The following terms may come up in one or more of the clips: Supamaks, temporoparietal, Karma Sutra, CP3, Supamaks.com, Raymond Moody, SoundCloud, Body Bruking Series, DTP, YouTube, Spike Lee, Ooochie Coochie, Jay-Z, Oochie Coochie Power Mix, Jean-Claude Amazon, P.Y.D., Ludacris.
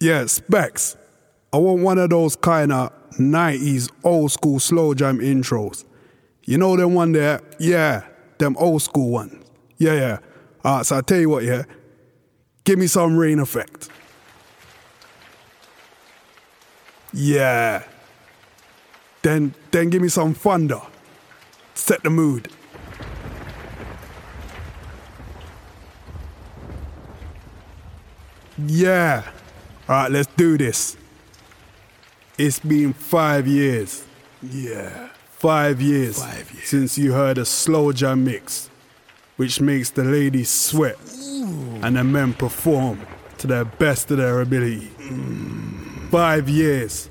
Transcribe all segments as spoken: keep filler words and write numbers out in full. Yeah, Specs. I want one of those kind of nineties old school slow jam intros. You know them one there? Yeah, them old school ones. Yeah, yeah. Alright, so I tell you what, yeah. Give me some rain effect. Yeah. Then, then give me some thunder. Set the mood. Yeah. Alright, let's do this. It's been five years. Yeah. Five years, five years since you heard a slow jam mix, which makes the ladies sweat Ooh. and the men perform to their best of their ability. Mm. Five years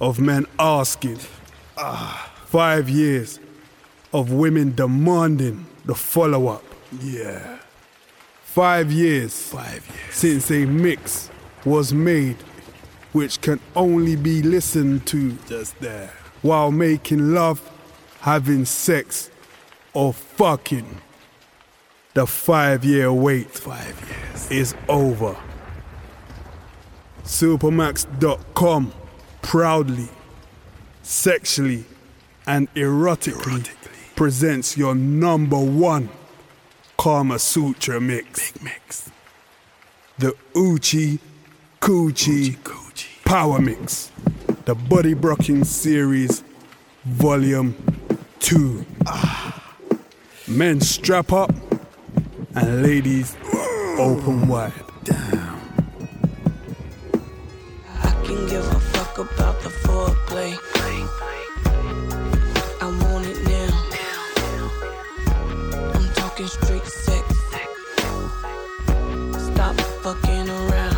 of men asking. Ah. Five years of women demanding the follow-up. Yeah. Five years, five years since a mix was made, which can only be listened to just there while making love, having sex, or fucking. The five-year wait five years. is over. Supamaks dot com proudly, sexually, and erotically, erotically presents your number one Karma Sutra mix. Big mix. The Oochie Coochie, Oochie Coochie Power Mix. The Body Bruking Series, Volume two. Ah. Men strap up and ladies open wide. Damn. I can give a fuck about the foreplay. I want it now. I'm talking straight sex. Stop fucking around.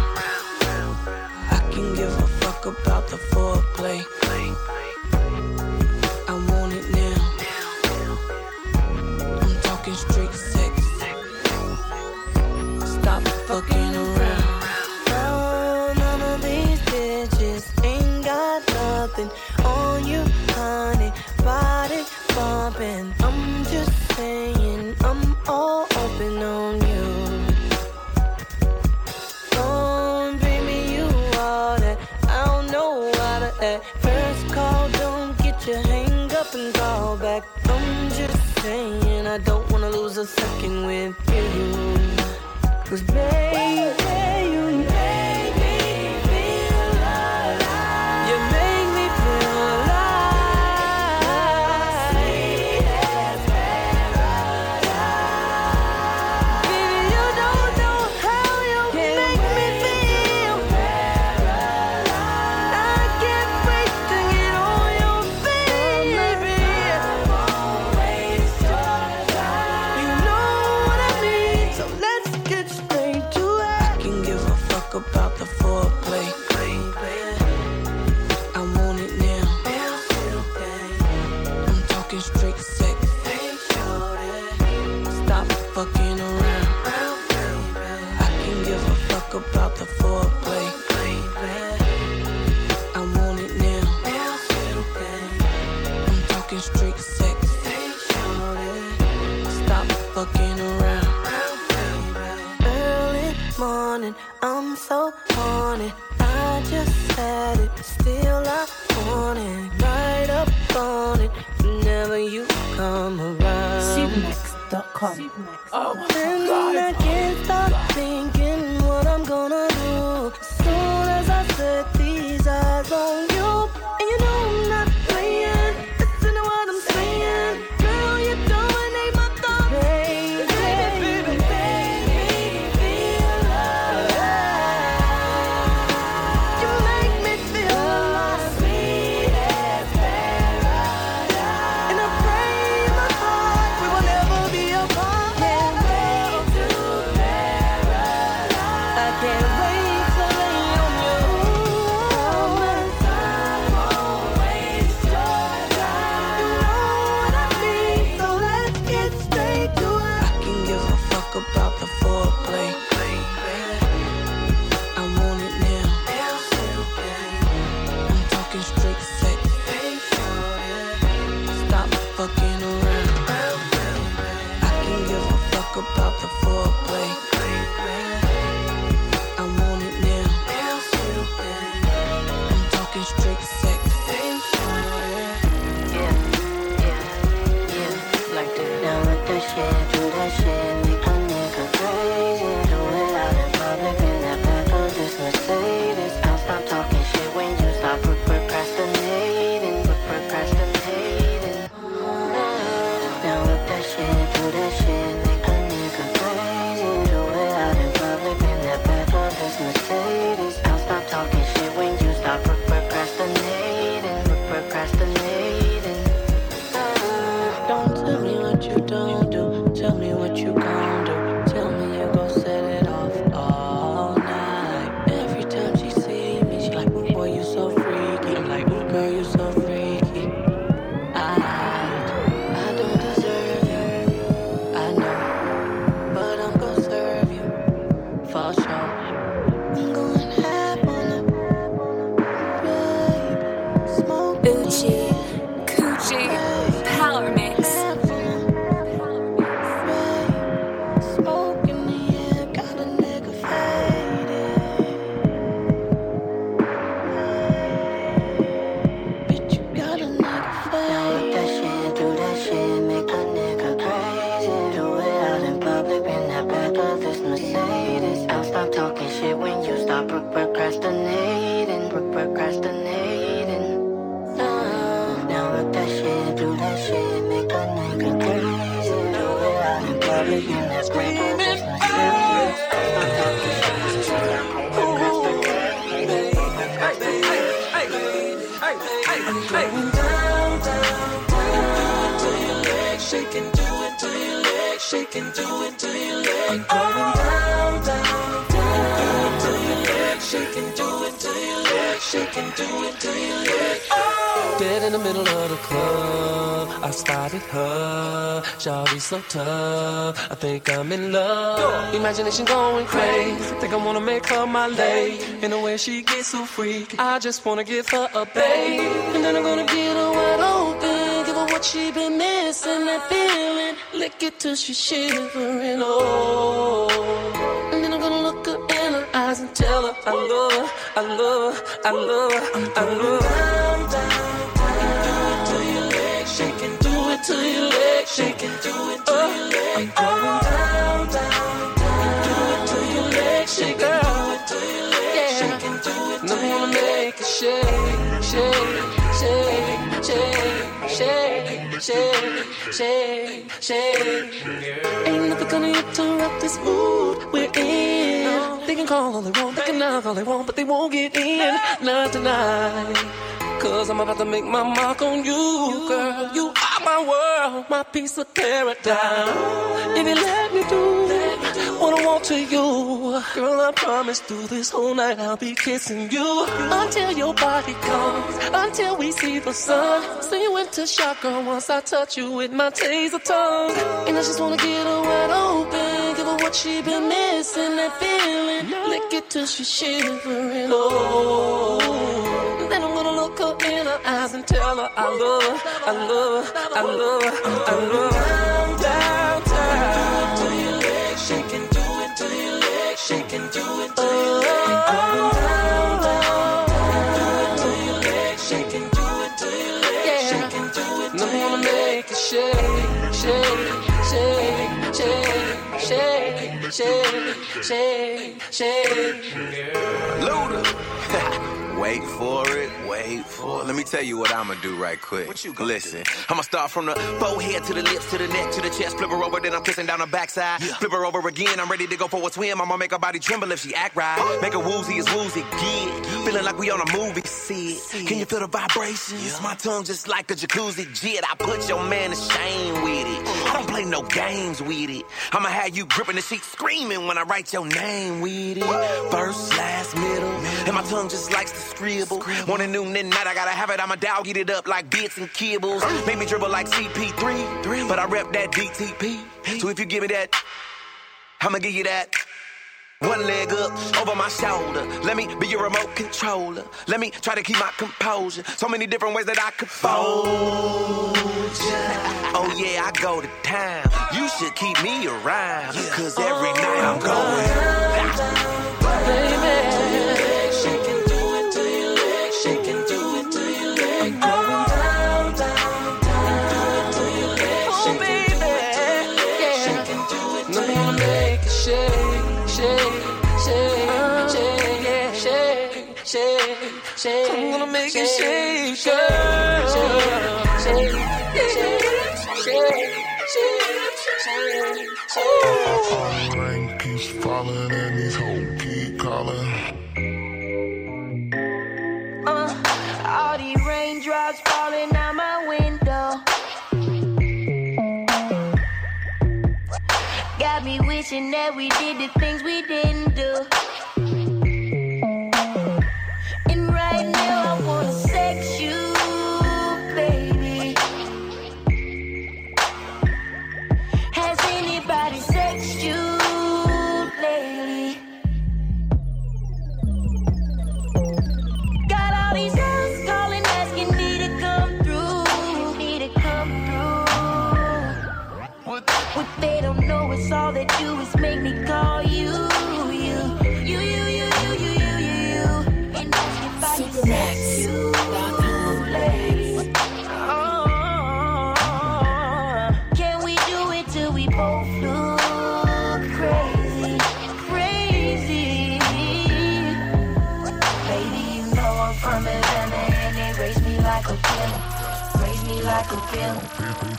I can give a fuck about the foreplay. I want it now. I'm talking straight sex. Stop fucking around. No, none of these bitches ain't got nothing on you, honey. Body bumping. I'm just saying, I'm all open on you. Don't bring me you all that. I don't know how to act. First call, don't get your hang up and call back. I'm just saying, I don't wanna lose a second with you. 'Cause baby, you make me feel alive. You make me feel alive. Sweet as paradise. Baby, you don't know how you can make me feel. Paradise. I can't wait to get on your feet, baby. I won't waste your time. You know what I mean, so let's get. About the foreplay, I want it now. I'm talking straight sex. Stop fucking around. I can give a fuck about the foreplay. I want it now. I'm talking straight sex. Stop fucking around. Early morning. I'm so horny, I just had it, still I want it, right up on it, whenever you come around. Supamaks dot com. Oh my God. And I can't stop thinking what I'm gonna do, as soon as I set these eyes on you, and you know I'm not playing, listen to what I'm saying, girl, you dominate my thoughts, baby, baby, baby, feel love. You make me feel alive, sweet as paradise. And I pray in my heart we will never be apart. Can't wait to paradise. hey, hey, hey. Down, down, down, do your legs, shake and do it, do your legs, shake and do it, do your legs. Going down, down, down, do your legs, shake and do it, do your legs, shake and do it, do your legs. Oh. Dead in the middle of the club, I spotted her. Shawty so tough, I think I'm in love. Imagination going crazy, think I wanna make her my lady. In the way she gets so freaky, I just wanna give her a baby. And then I'm gonna get her wide open, give her what she been missing, that feeling. Lick it till she shivering, oh. And then I'm gonna look her in her eyes and tell her I love her, I love her, I love her, I love her. Down, down, down, do your legs, shake and do it to your legs, shake and do it to your legs. I'm going down, down, down, do it to your legs, shake and do it to your legs, shake and do it to your legs. Shake, shake, shake, shake, shake, shake, shake, shake. Ain't nothing gonna interrupt this mood we're in. They can call all they want, they can knock all they want, but they won't get in, not tonight. Cause I'm about to make my mark on you, you, girl. You are my world, my piece of paradise. If you let me do what I want to you, girl, I promise through this whole night I'll be kissing you. Until your body comes, until we see the sun. See you into shock, girl, once I touch you with my taser tongue. And I just wanna get her wide open, give her what she been missing, that feeling. Lick it till she's shivering, oh. Then I'm gonna look her in her eyes and tell her I love her, I love her, I love her, I love her. Down, down, down, do it to your legs, shake and do it to your legs, shake and do it to your legs. Down, down, down, do it to your legs, shake and do it to your legs, shake and do it to your legs. I'm gonna make it shake, shake, shake, shake, shake, shake, shake, shake, shake. Luda. Wait for it, wait for it. Let me tell you what I'ma do right quick. What you gonna listen, do? I'ma start from the forehead to the lips, to the neck, to the chest. Flip her over, then I'm kissing down her backside. Yeah. Flip her over again, I'm ready to go for a swim. I'ma make her body tremble if she act right. Ooh. Make her woozy as woozy, get. Yeah. Feeling like we on a movie. See it. See Can you feel the vibrations? Yeah. My tongue just like a jacuzzi jet. I put your man to shame with it. Ooh. I don't play no games with it. I'ma have you gripping the sheet, screaming when I write your name with it. Ooh. First, last, middle. Man. And my tongue just likes to scribble. Morning, noon, and night, I gotta have it. I'ma dog eat it up like bits and kibbles. Make me dribble like C P three, but I rep that D T P. So if you give me that, I'ma give you that. One leg up, over my shoulder. Let me be your remote controller. Let me try to keep my composure. So many different ways that I could fold ya. Oh yeah, I go to town. You should keep me around, cause every night I'm going. Baby, shake, I'm gonna make shake, it shake, shake, shake, shake, shake, shake, shake, shake. Keeps falling and these hoes keep calling. Uh, all these raindrops falling out my window. Got me wishing that we did the things we didn't do. Now I wanna sex you, baby. Has anybody sexed you lately? Got all these girls calling, asking me to come through, asking me to come through. What? What they don't know is all they do is make me call you, you, you, you, you, you, you, you, you, and ask if I sex you. Like a film,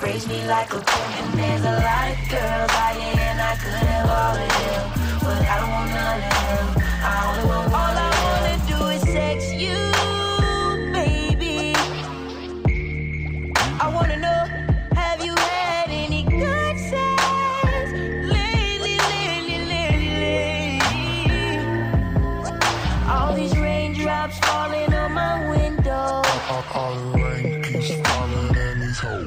raise me like a film. And there's a lot of girls out here, and I could have all of them, but I don't want none of them. I only want one. All I wanna do is sex you, baby.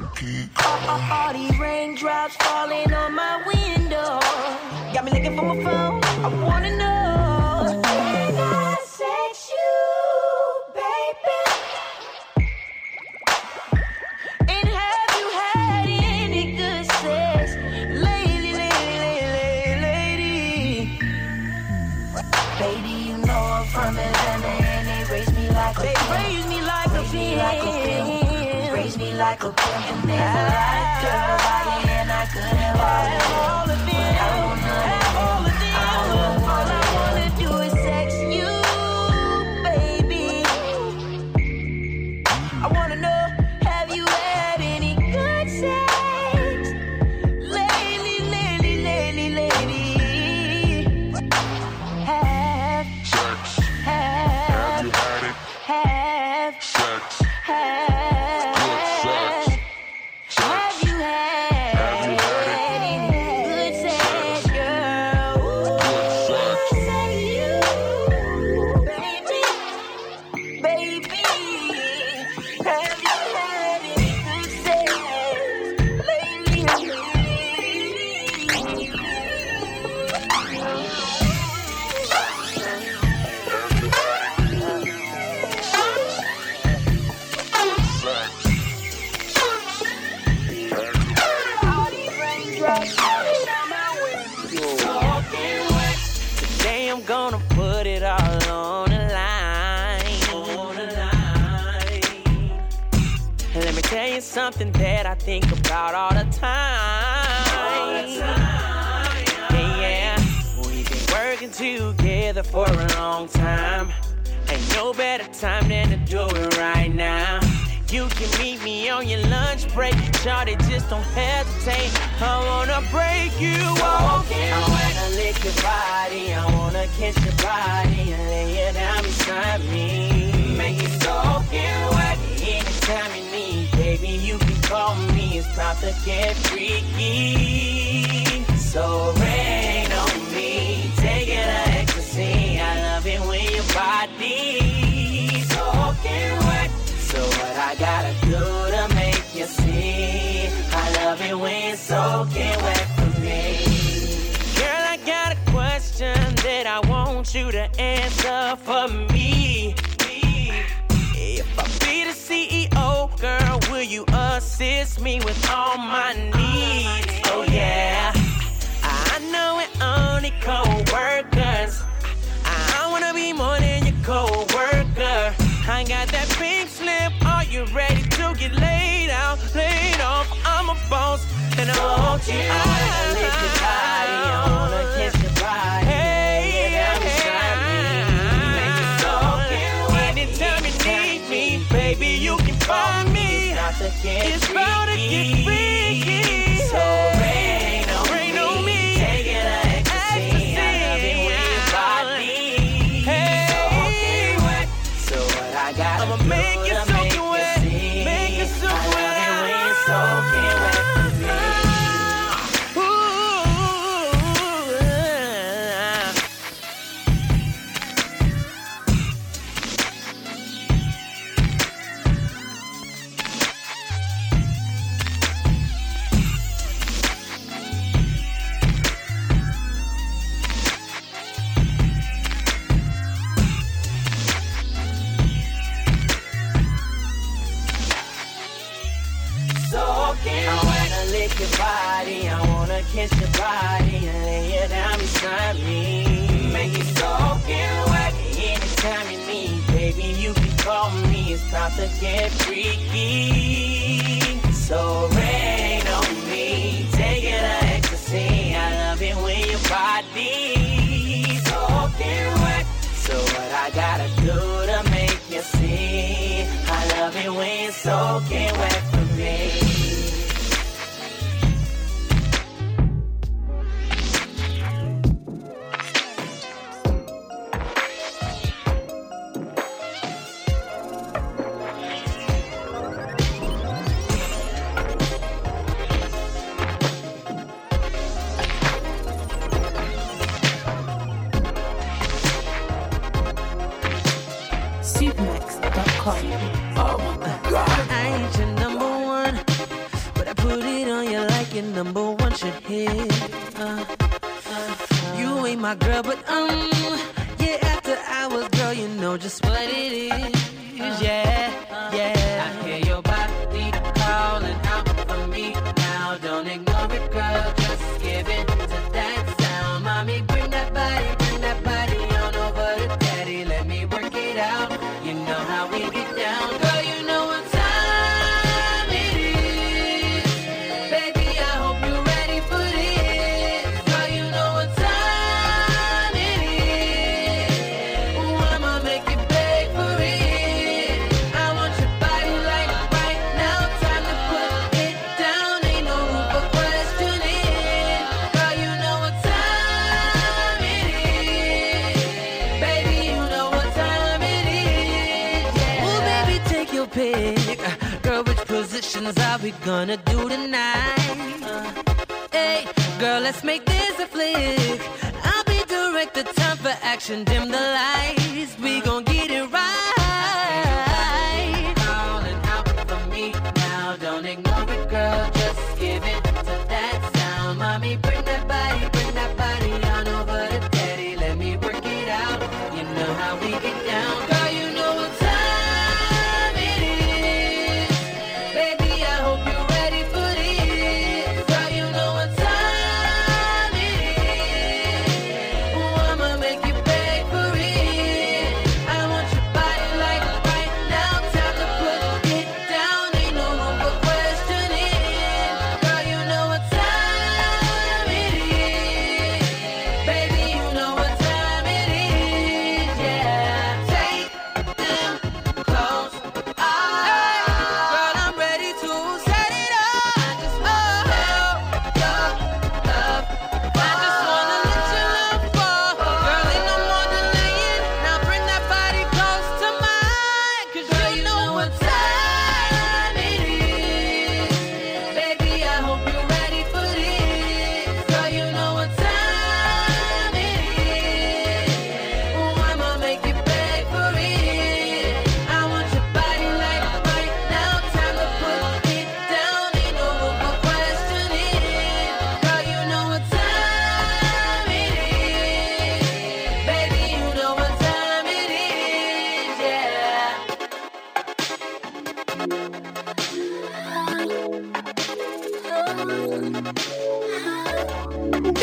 All these raindrops falling on my window. Got me looking for my phone. I wanna know. Can I sex you, baby? And have you had any good sex lately, lady, lady, lady? Baby, you know I'm from Atlanta, and they raise me like they a They raise me like raise a me like a pig. Raise me like a pimp, and there's a lot of girls out here, and I could have all of them, but I want none of them. All I wanna do is sex you, baby. I wanna know, have you had any good sex lately, lately, lately, lately? Have sex? Have you had it? Have sex? Have. Something that I think about all the time. All the time. Yeah, yeah. We've been working together for a long time. Ain't no better time than to do it right now. You can meet me on your lunch break. Shawty, just don't hesitate. I wanna break you off. I wanna lick your body. I wanna kiss your body and lay it down beside me. Make it soaking wet. Anytime you need, baby, you can call me. It's time to get freaky. So rain on me, take it to ecstasy. I love it when your body's soaking wet. So what I gotta do to make you see? I love it when it's soaking wet for me. Girl, I got a question that I want you to answer for me. C E O, girl, will you assist me with all my needs? Oh yeah, I know it only co-workers. I wanna be more than your co-worker. I got that pink slip, are you ready to get laid out? Laid off, I'm a boss, and I want you. I wanna lick your body, I wanna kiss your body. Hey, yeah, yeah. Anytime you need me, baby, you can find me. It's about to get freaky. So rain on rain me, on me. Take it to ecstasy. I love it when your body hey. Soaking wet. So what I gotta I'ma do make you to make you wet. See? Make you soaking wet. I love it when you're soaking wet for me. Your body, I wanna kiss your body and lay it down beside me. Make it soaking wet. Anytime you need, baby, you can call me. It's time to get freaky. So rain on me, take it to ecstasy. I love it when your body's soaking wet. So what I gotta do to make you see? I love it when it's soaking wet for me. Supamaks dot com. Oh my God. I ain't your number one. Put it on you like your number one should hit. Uh, uh, you ain't my girl, but um, yeah, after hours, girl, you know just what it is. Yeah, yeah. I hear your body calling out for me now. Don't ignore it, girl. Just give it to that sound, mommy. Bring that body, bring that body on over to daddy. Let me work it out. You know how we get down. Are we gonna do tonight? Uh, hey, girl, let's make this a flick. I'll be direct, the time for action, dim the lights. We gon' get it right. Calling out for me now, don't ignore it, girl. Just give it to that sound, mommy. Bring that body, bring that body on over to daddy. Let me work it out. You know how we get down.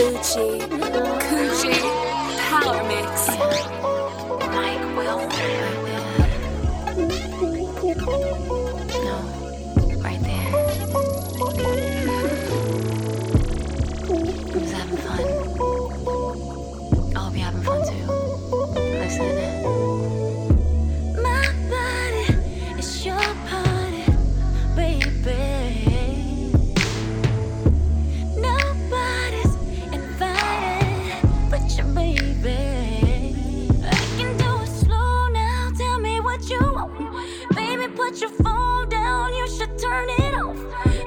Oochie Coochie Power Mix. Mike will right there. No, right there. Who's having fun? I'll be having fun too. Listen. My body is your party, baby. Put your phone down, you should turn it off.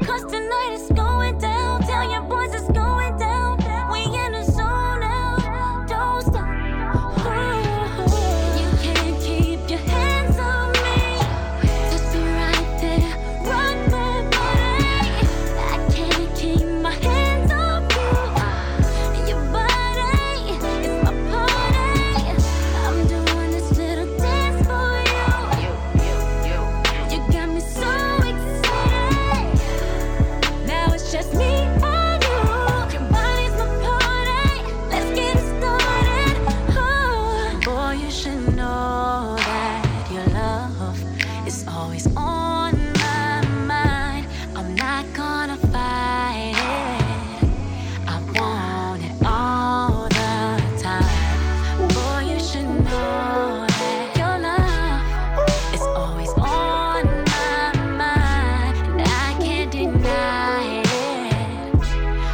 Cause tonight it's going down. Tell your boys it's going down. We in the zone now. Don't stop. Ooh. You can't keep your hands on me. Just be right there. Rock that body. I can't keep my hands on you. Your body is my party. I'm doing this little dance for you. You, you, you. You got me so excited. Now it's just me and you. Your body's my party. Let's get it started. Oh, boy, you should know that your love is always on my mind. I'm not gonna fight it. I want it all the time. Boy, you should know that your love is always on my mind, and I can't deny it.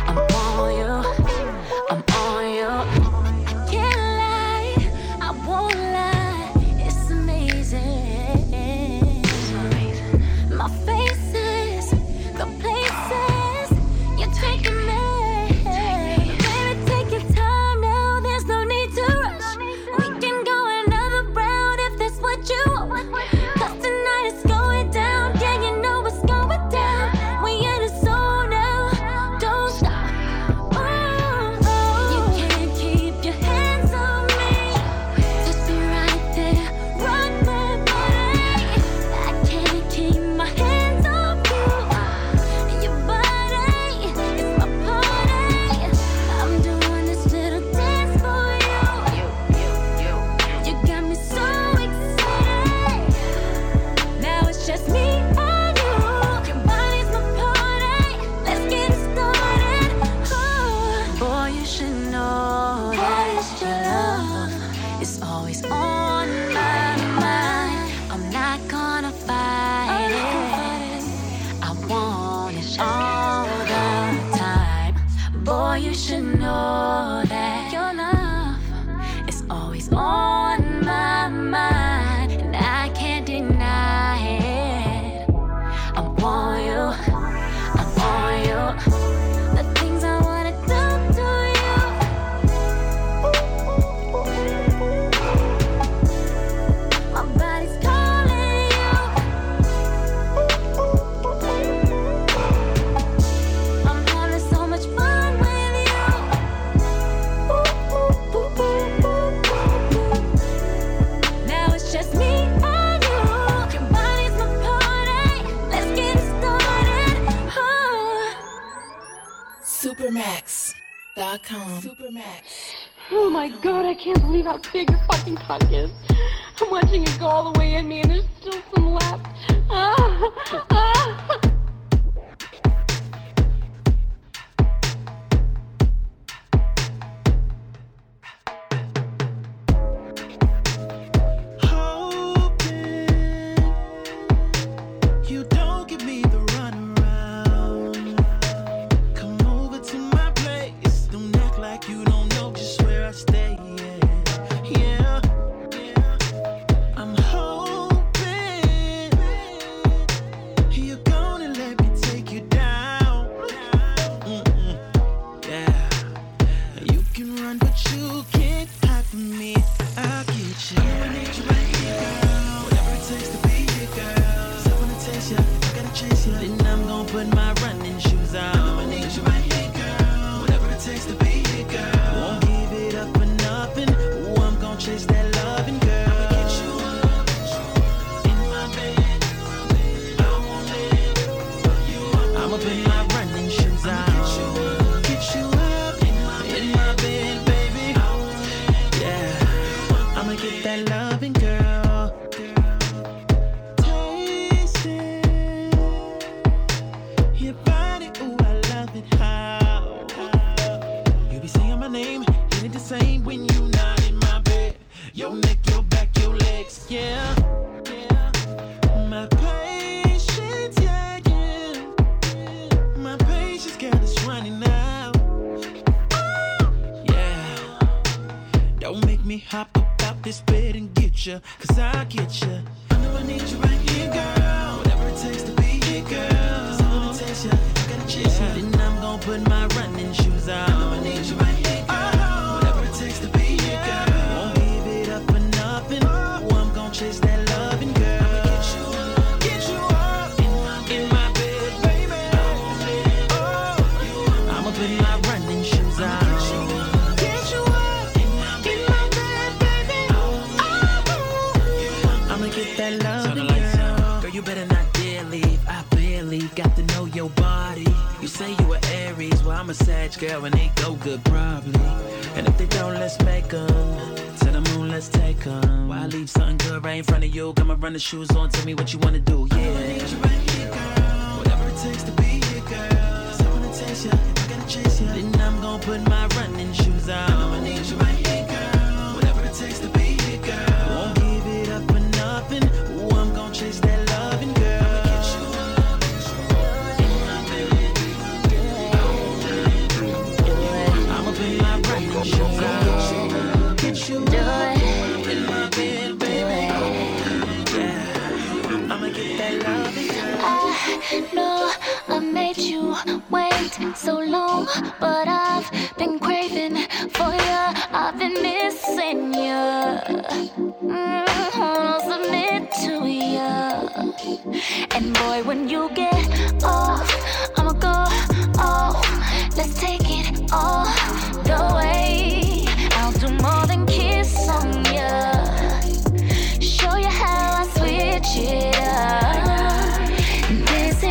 I'm on you, I'm on you. I can't lie, I won't lie. It's amazing. My faces, the places you're taking me. Baby, take your time now. There's no need to rush. We can go another round if that's what you want. Cause tonight it's going down. Yeah, you know it's going down. We in a zone. know that your love is always on my mind, and I can't deny it. I'm on you, I'm on you. The things I wanna do to you, my body's Supamaks dot com. Supamaks. Oh my god, I can't believe how big your fucking cock is. I'm watching it go all the way in me and there's still some left. Ah, ah. The shoes on, tell me what you wanna do, yeah. I'ma need you right here, girl. Whatever it takes to be here, girl. So I wanna taste ya, if I gotta chase ya, then I'm gonna put my running shoes on. I'ma need you right here, girl. Whatever it takes to be here, girl. I won't give it up for nothing. Ooh, I'm gonna chase that loving, girl. I'ma get you up in my bed. Oh, I'ma put my running shoes on. Get you up in my bed, baby. I know I made you wait so long, but I've been craving for you. I've been missing you. Mm, I'll submit to you. And boy, when you get off, I'ma go off. Let's take it all the way. I'll do more than kiss on you. Show you how I switch it up.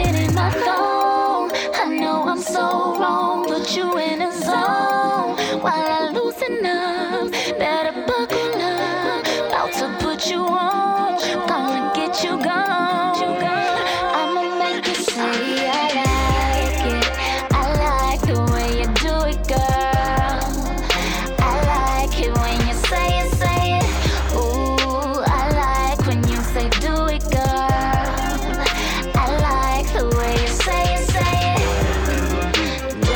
In my phone, I know I'm so wrong, but you in a zone. While I loosen up, better buckle up. About to put you on, gonna get you gone. I'ma make you say I like it. I like the way you do it, girl. I like it when you say it, say it. Ooh, I like when you say do it, girl. Say it, say it. Do it, do it.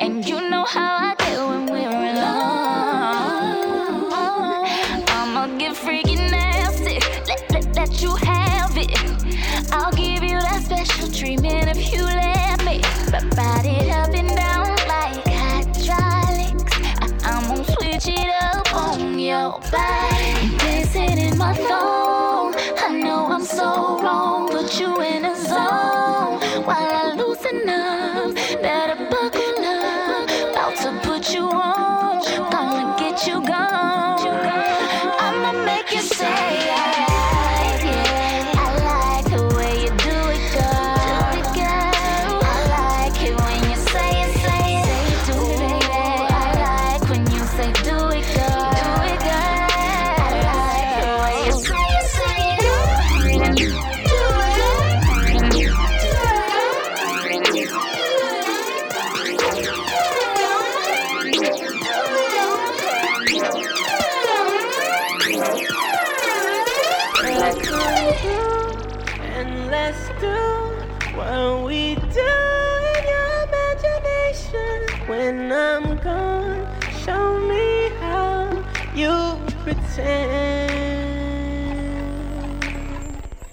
and you know how I do when we're alone. I'ma get freaking nasty, let, let, let you have it. I'll give you that special treatment if you let me. Ride it up and down like hydraulics. I- I'm gonna switch it up on your body. Dancing in my thong, I know I'm so wrong, but you in a zone while I loosen up. Better buckle up, about to put you on, gonna get you gone. I'ma make you say yeah.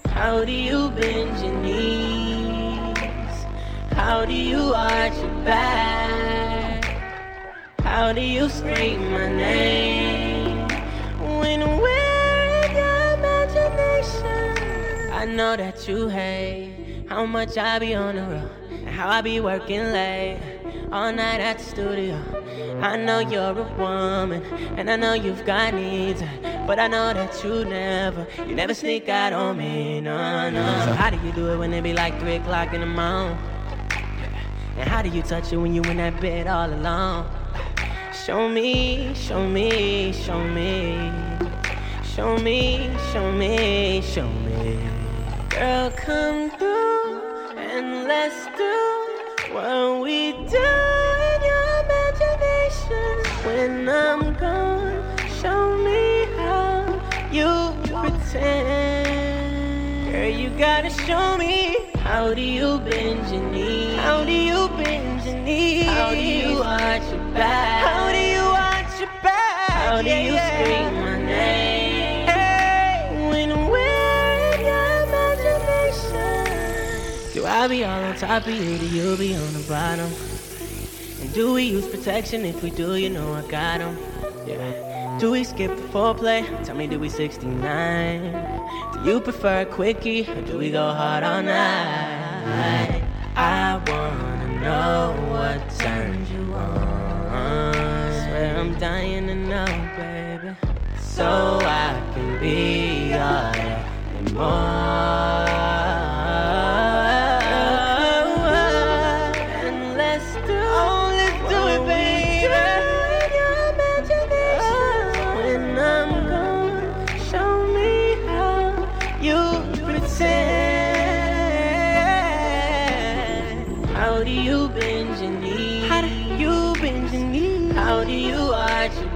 How do you bend your knees? How do you arch your back? How do you scream my name when we're in your imagination? I know that you hate how much I be on the road and how I be working late all night at the studio. I know you're a woman, and I know you've got needs, but I know that you never, you never sneak out on me, no, no. So how do you do it when it be like three o'clock in the morning? And how do you touch it when you in that bed all alone? Show me, show me, show me, show me, show me, show me. Girl, come through, and let's do what we do. When I'm gone, show me how you pretend. Girl, you gotta show me. How do you bend your knees? How do you bend your knees? How do you watch your back? How do you watch your back? How do yeah, you yeah. scream my name? Hey. When we're in your imagination. Do I be all on top of you? Do you be on the bottom? Do we use protection? If we do, you know I got 'em. Yeah. Do we skip the foreplay? Tell me, do we sixty-nine? Do you prefer a quickie? Or do we go hard all night? I wanna know what turns you on. I swear I'm dying to know, baby. So I can be all that and more.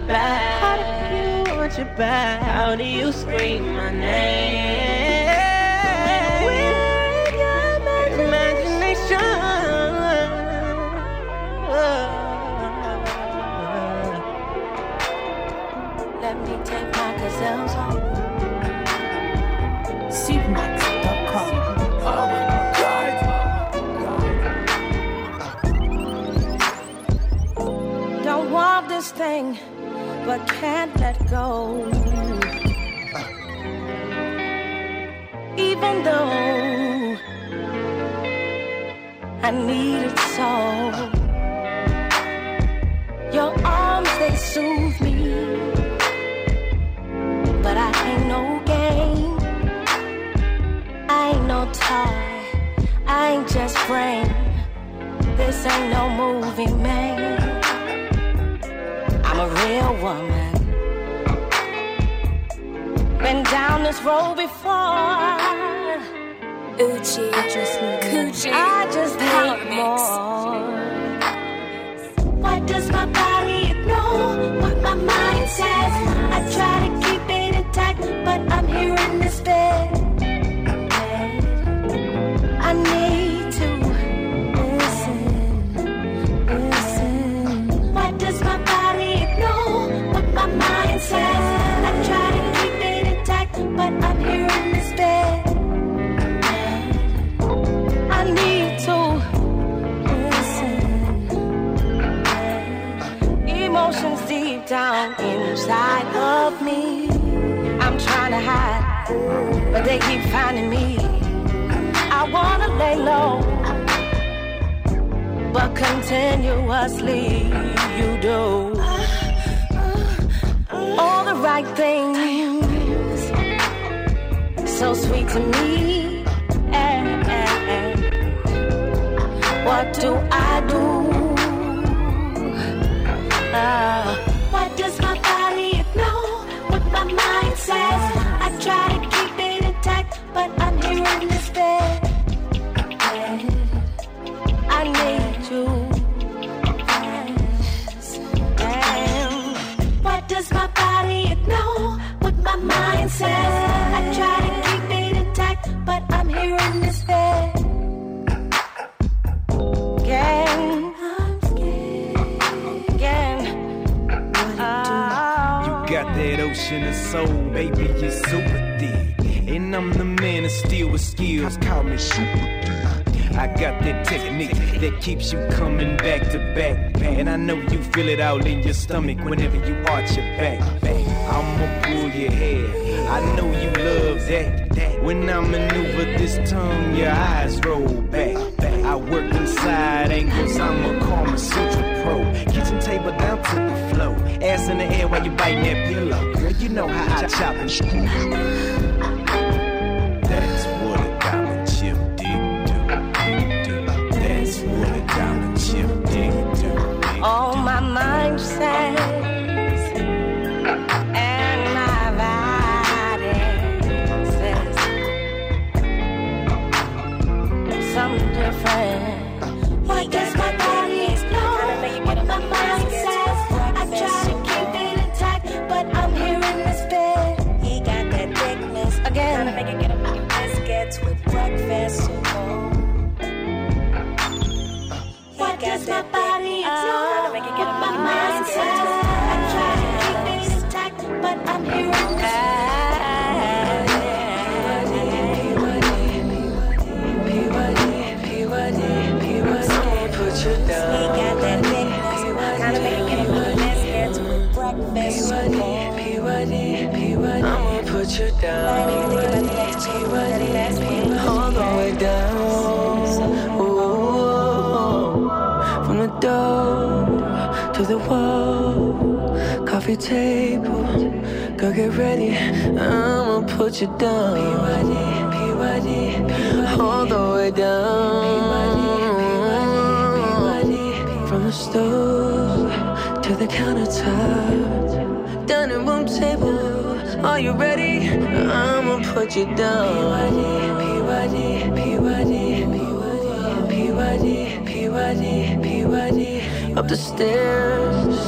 How do you watch your back? How do you scream my name? We're in your imagination. Let me take my gazelles home. Supamaks dot com. Oh my God. Don't want this thing, but can't let go. Even though I need it so, your arms, they soothe me, but I ain't no game, I ain't no toy, I ain't just brain. This ain't no movie, man, I'm a real woman. Been down this road before. Oochie Coochie I just Power need Mix. More. What does my body ignore? What my mind says? I try to keep it intact, but I'm here in this bed. I need to listen, listen. emotions deep down inside of me. I'm trying to hide, but they keep finding me. I wanna lay low, but continuously you do all the right things, so sweet to me. What do I do? Uh, what does my body know? What my mind says? I try to keep it intact, but I'm here in this bed. I need you. And what does my body know? What my mind says? I try to keep it intact, but I'm here in this bed. That ocean of soul, baby, you're super deep. And I'm the man of steel with skills, call me Super D. I got that technique that keeps you coming back to back. And I know you feel it all in your stomach whenever you arch your back. I'ma pull your hair, I know you love that. When I maneuver this tongue, your eyes roll back. I work inside angles, I'm a Karma Sutra pro. Kitchen table down to the floor, ass in the air while you biting that pillow. Girl, you know how I chop and screw. That's what a diamond chip dick do. That's what a diamond chip dick do. All my mind says, and my body says, something different. What does my body know? What my mind says? I try to keep it intact, but I'm here in this bed. He got that thickness again. Trying to make it get a making biscuits with breakfast. What does my body know? What my mind says? I try to keep it intact, but I'm here in this bed. He got that thickness, kind of make it with biscuits with breakfast. P Y D, P Y D, I'ma put you down. P Y D, all the way down. Ooh, from the door to the wall, coffee table, go get ready. I'ma put you down. P Y D, P Y D, all the way down. From the stove to the countertop, dining room table, are you ready? I'ma put you down. P Y D, P Y D, P Y D, P Y D, P Y D, P Y D. Up the stairs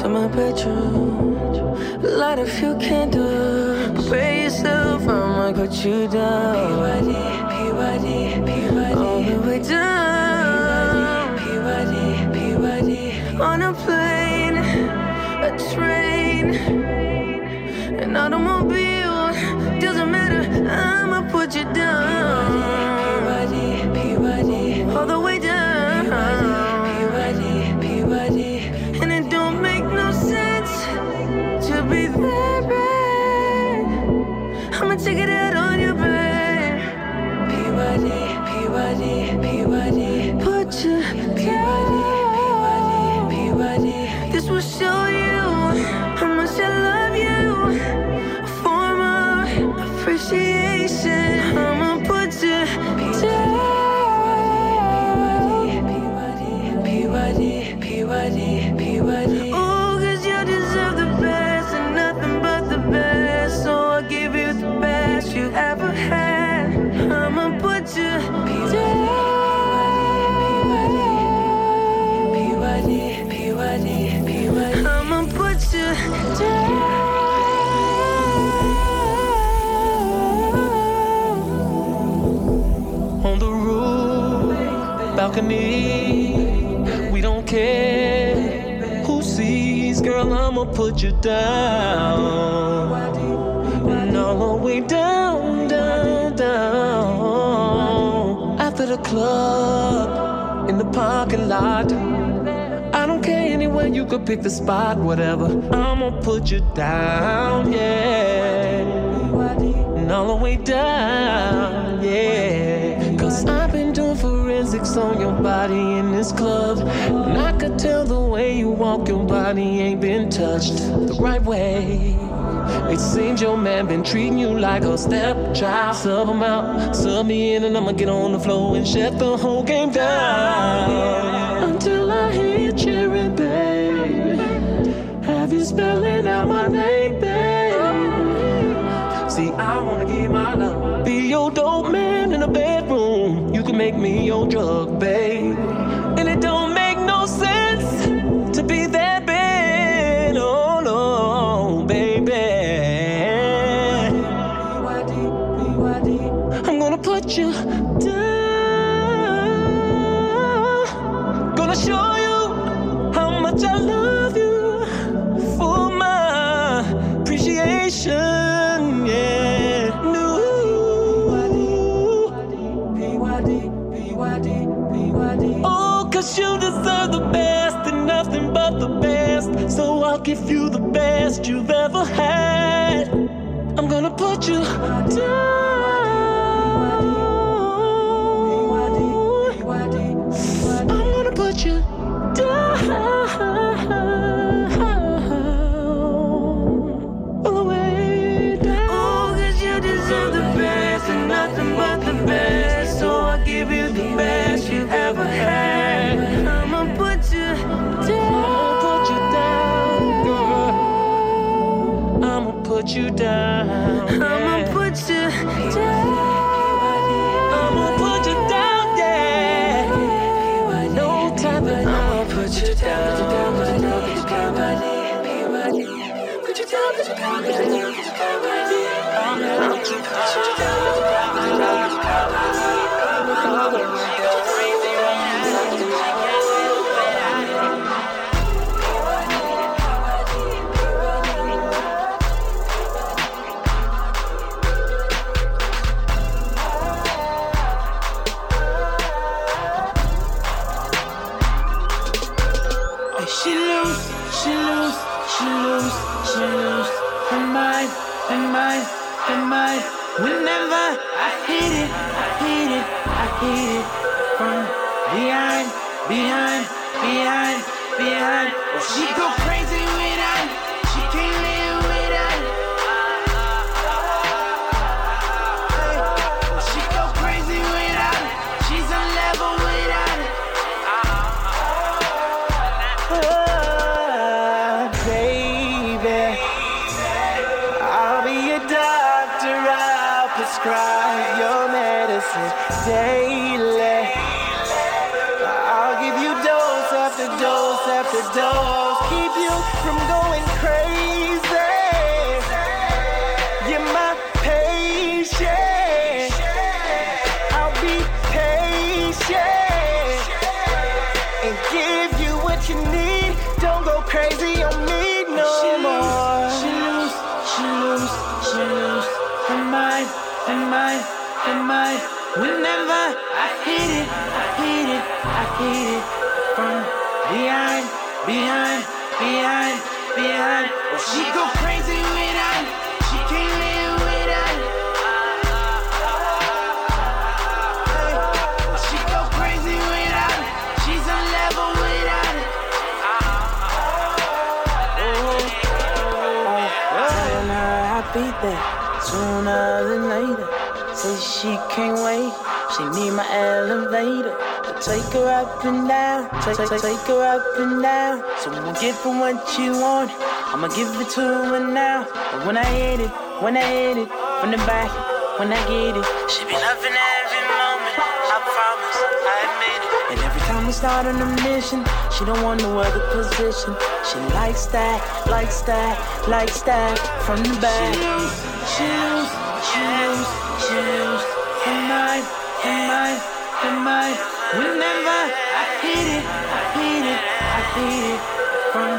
to my bedroom, light a few candles, spray yourself, I'ma put you down. P Y D, P Y D, P Y D, all the way down. On a plane, a train, an automobile, doesn't matter, I'ma put you down. P Y D, P Y D, P Y D, all the way down. P Y D, P Y D, P Y D, and it don't make no sense to be there, babe. I'ma take it out on you, babe. P Y D, P Y D, P Y D, put you down. This will show you how much I love you. A form of appreciation. I'ma put you down. P Y D, P Y D, P Y D, P Y D. Oh, cause you deserve the best and nothing but the best. So I'll give you the best you ever had. I'ma put you down. I'ma put you down. On the roof, balcony, we don't care who sees. Girl, I'ma put you down. And all the way down, down, down. After the club, in the parking lot, I don't care anymore. anywhere, you could pick the spot, whatever. I'ma put you down, yeah, and all the way down, yeah. Cause I've been doing forensics on your body in this club, and I could tell the way you walk, your body ain't been touched the right way. It seems your man been treating you like a stepchild. Sub him out, sub me in, and I'ma get on the floor and shut the whole game down. Until I hear you cheering, babe. Have you spelling out my name, babe? See, I wanna give my love. Be your dope man in the bedroom. You can make me your drug, babe. And it don't make no sense to be that bad. Oh no, baby. Put you down. Gonna show you how much I love you for my appreciation. Yeah, no. P Y D, P Y D, P Y D. Oh, cause you deserve the best and nothing but the best. So I'll give you the best you've ever had. I'm gonna put you down. You down, all the way down. Oh, cause you deserve the best and nothing but the best. So I give you the best you ever had. I'ma put you down. I'ma put you down, girl. I'ma put you down. I'ma put you down. She loose, she loose, she loose, she loose. Her mind, her mind, her mind. Whenever I hit it, I hit it, I hit it. From behind, behind, behind, behind. She go crazy with it, she can't live with it. She go crazy with it, she's on level with it. Prescribe your medicine daily. I'll give you dose after dose after dose. Keep you from going crazy. You're my patient. I'll be patient and give you what you need. Don't go crazy on me no more. She loose, she loose, she loose. Her mind. And my, and my, whenever I hit it, I hit it, I hit it. From behind, behind, behind, behind. She go crazy with it, she can't live with it. She go crazy with it, she's on level with it. Telling her I'll be there sooner than later. Says she can't wait. She need my elevator. I take her up and down. Take, take, take her up and down. So we'll give her what she want. I'ma give it to her now. But when I hit it, when I hit it, from the back, when I get it, she be loving every moment. I promise, I admit it. And every time we start on a mission, she don't want no other position. She likes that, likes that, likes that. From the back. She loose, she loose, she loose. Her mind, her mind, her mind. Whenever I hit it, I hit it, I hit it. From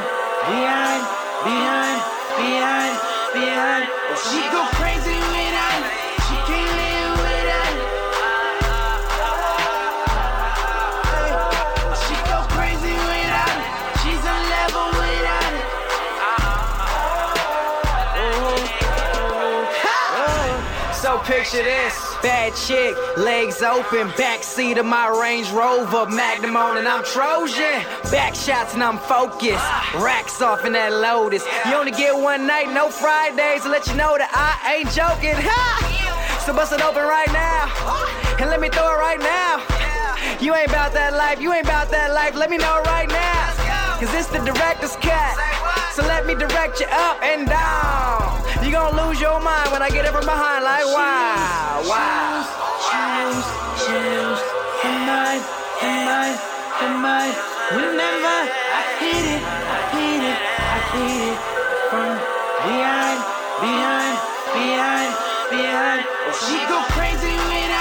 behind, behind, behind, behind. She go crazy with it, she can't live with it. She go crazy with it, she's on level. picture this. Bad chick, legs open, backseat of my Range Rover, Magnum on and I'm Trojan. Back shots and I'm focused, racks off in that Lotus. You only get one night, no Fridays, to let you know that I ain't joking. Ha! So bust it open right now, and let me throw it right now. You ain't about that life, you ain't about that life, let me know right now. Cause it's the director's cut, so let me direct you up and down. You gon' lose your mind when I get up from behind like wow, wow. Chills, chills, am I, am I, am I. Whenever I hit it, I hit it, I hit it. From behind, behind, behind, behind. She go crazy when I.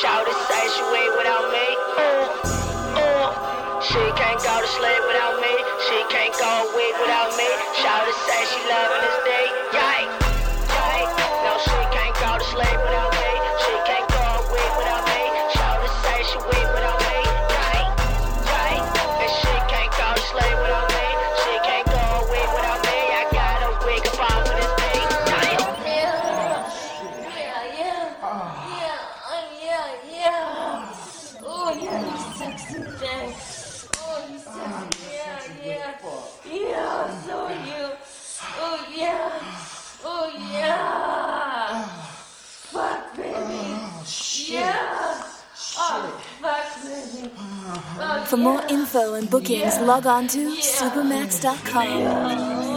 Shawty say she ain't without me. Uh, uh. She can't go to sleep without me. She can't go a week without me. Shawty say she loving this day. Yay, yay. No, she can't go to sleep without me. She can't go a week without me. Shawty say she weak without me. Yay, yay. And she can't go to sleep without me. She can't go a week without me. I got a week apart for this day. Yay. Yeah, yeah. Oh. Oh, yeah, you sexy thing. Oh, you sexy. Oh, yeah, sexy yeah. Yeah, so you. Oh, yeah. Oh, yeah. Fuck, baby. Oh, shit. Yeah. Shit. Oh, fuck, baby. Oh, for yeah. More info and bookings, yeah. Log on to yeah. Supamaks dot com. Yeah. Oh, yeah.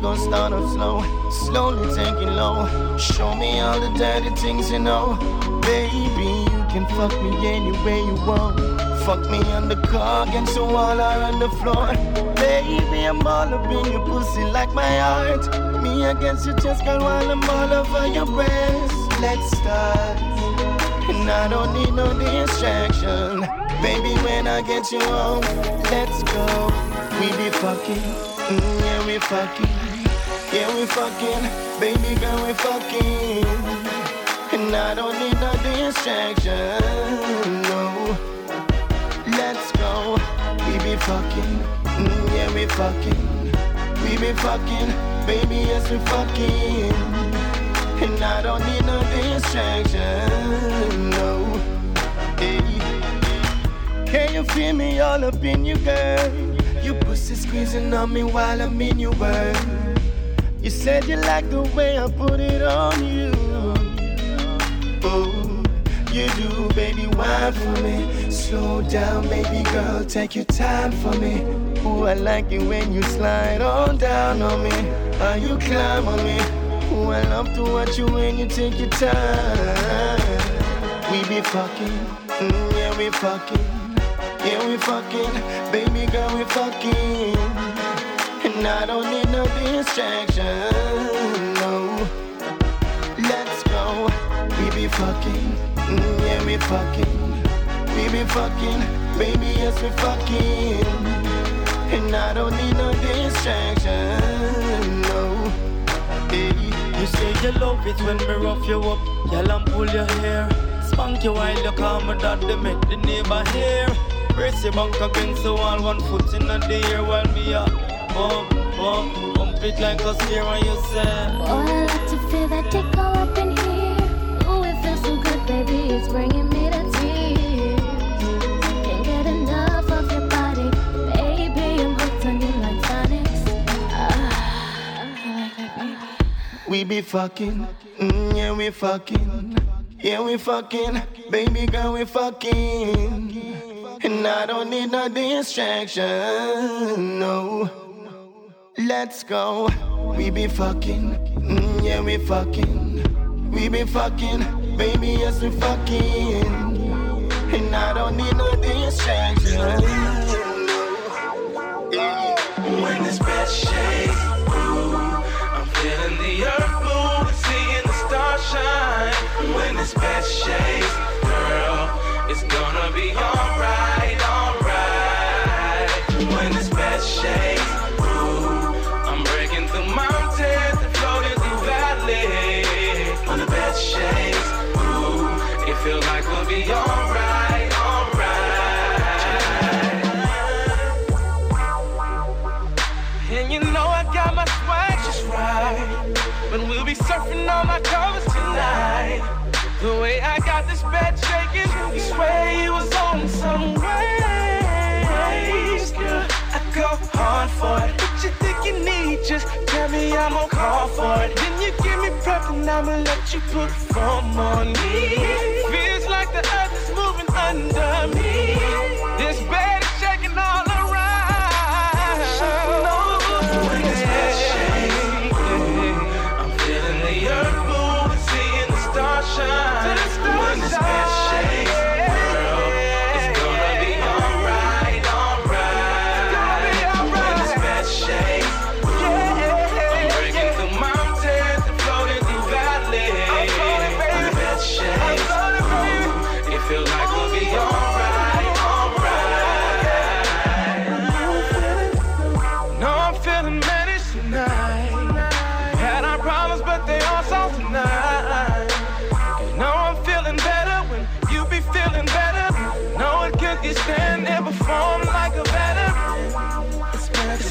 Gon' start up slow, slowly take it low. Show me all the dirty things you know. Baby, you can fuck me any way you want. Fuck me on the car against the wall or on the floor. Baby, I'm all up in your pussy like my heart. Me against your chest, girl, while I'm all over your breast. Let's start, and I don't need no distraction. Baby, when I get you home, let's go. We be fucking, mm, yeah, we fucking. Yeah, we fucking, baby girl, we fucking. And I don't need no distraction, no. Let's go, we be fucking, mm, yeah, we fucking. We be fucking, baby, yes, we fucking. And I don't need no distraction, no. Hey. Can you feel me all up in you, girl? Your pussy squeezing on me while I'm in your world. You said you like the way I put it on you. Oh, you do, baby, wine for me. Slow down, baby girl, take your time for me. Ooh, I like it when you slide on down on me. Or you climb on me. Ooh, I love to watch you when you take your time. We be fucking, mm, yeah, we fucking. Yeah, we fucking, baby girl, we fucking. And I don't need no distraction, no. Let's go, we be fucking, mm, yeah we fucking. We be fucking, baby yes we fucking. And I don't need no distraction, no. Hey. You say you love it when me rough you up, y'all and pull your hair. Spank you while you call me dad, they make the neighbor hear. Brace your bunk against the wall, one foot in the air while me up. Bump, bump, bump it like a spear on yourself. Oh, I like to feel that dick all up in here. Ooh, it feels so good, baby, it's bringing me to tears. Can't get enough of your body, baby, I'm hooked on you like tonics. Ah, we be fucking, mm, yeah, we fucking. Yeah, we fucking, baby girl, we fucking. And I don't need no distraction, no. Let's go, we be fucking, mm, yeah we fucking. We be fucking, baby yes we fucking. And I don't need no distraction. Yeah. When this bed shakes, ooh, I'm feeling the earth move, seeing the stars. And you know I got my swag just right, but we'll be surfing on my covers tonight. The way I got this bed shaking, you swear you was on some waves, girl. I go hard for it. What you think you need, just tell me I'm gon' call for it. Then you give me prep and I'ma let you perform on me. Feels like the earth is moving under me. This bed is shaking all around.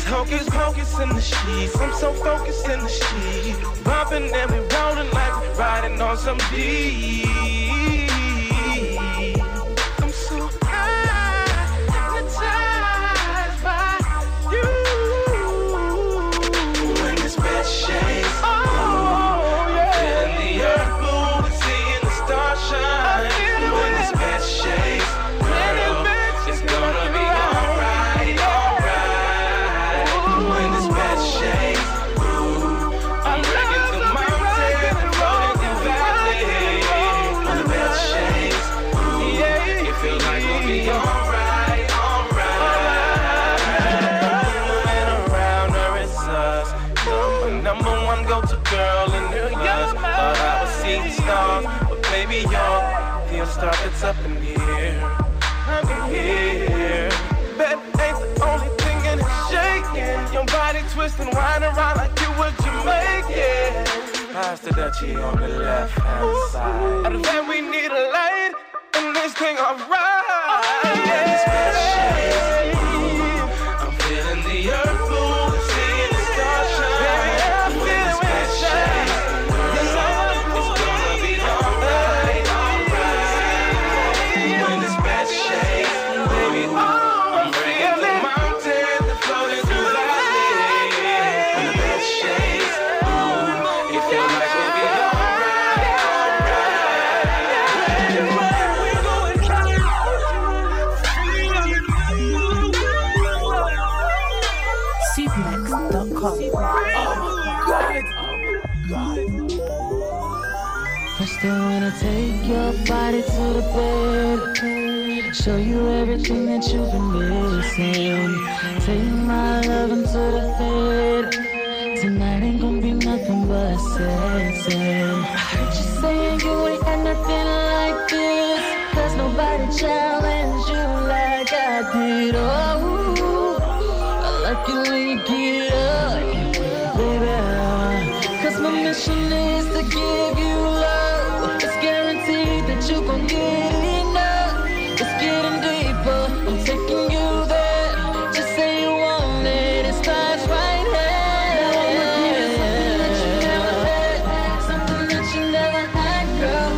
Hocus pocus in the sheets, I'm so focused in the sheets. Bumping and we rolling like we're riding on some D. I'm so high, hypnotized by you. When this bed shakes, oh yeah, feeling the earth move and seeing the stars shine. When this bed shakes, girl, it's gonna be start, it's up in here, I'm in here. Bed ain't the only thing in it's shaking. Your body twisting, winding around like you were Jamaican. Pass the Dutchie on the left hand side. And then we need a light, and this thing alright. Oh, yeah. I'm feeling the earth move, seeing the stars shine. Still wanna take your body to the bed, show you everything that you've been missing. Take my love into the bed, tonight ain't gonna be nothing but sex. I heard you saying you ain't got nothing like this, cause nobody challenged you like I did. Oh, I like you when you get up, baby, cause my mission is to give you love. You gon' get enough, it's getting deeper, I'm taking you there, just say you want it, it starts right here. Now I'ma give you something that you never had, something that you never had, girl,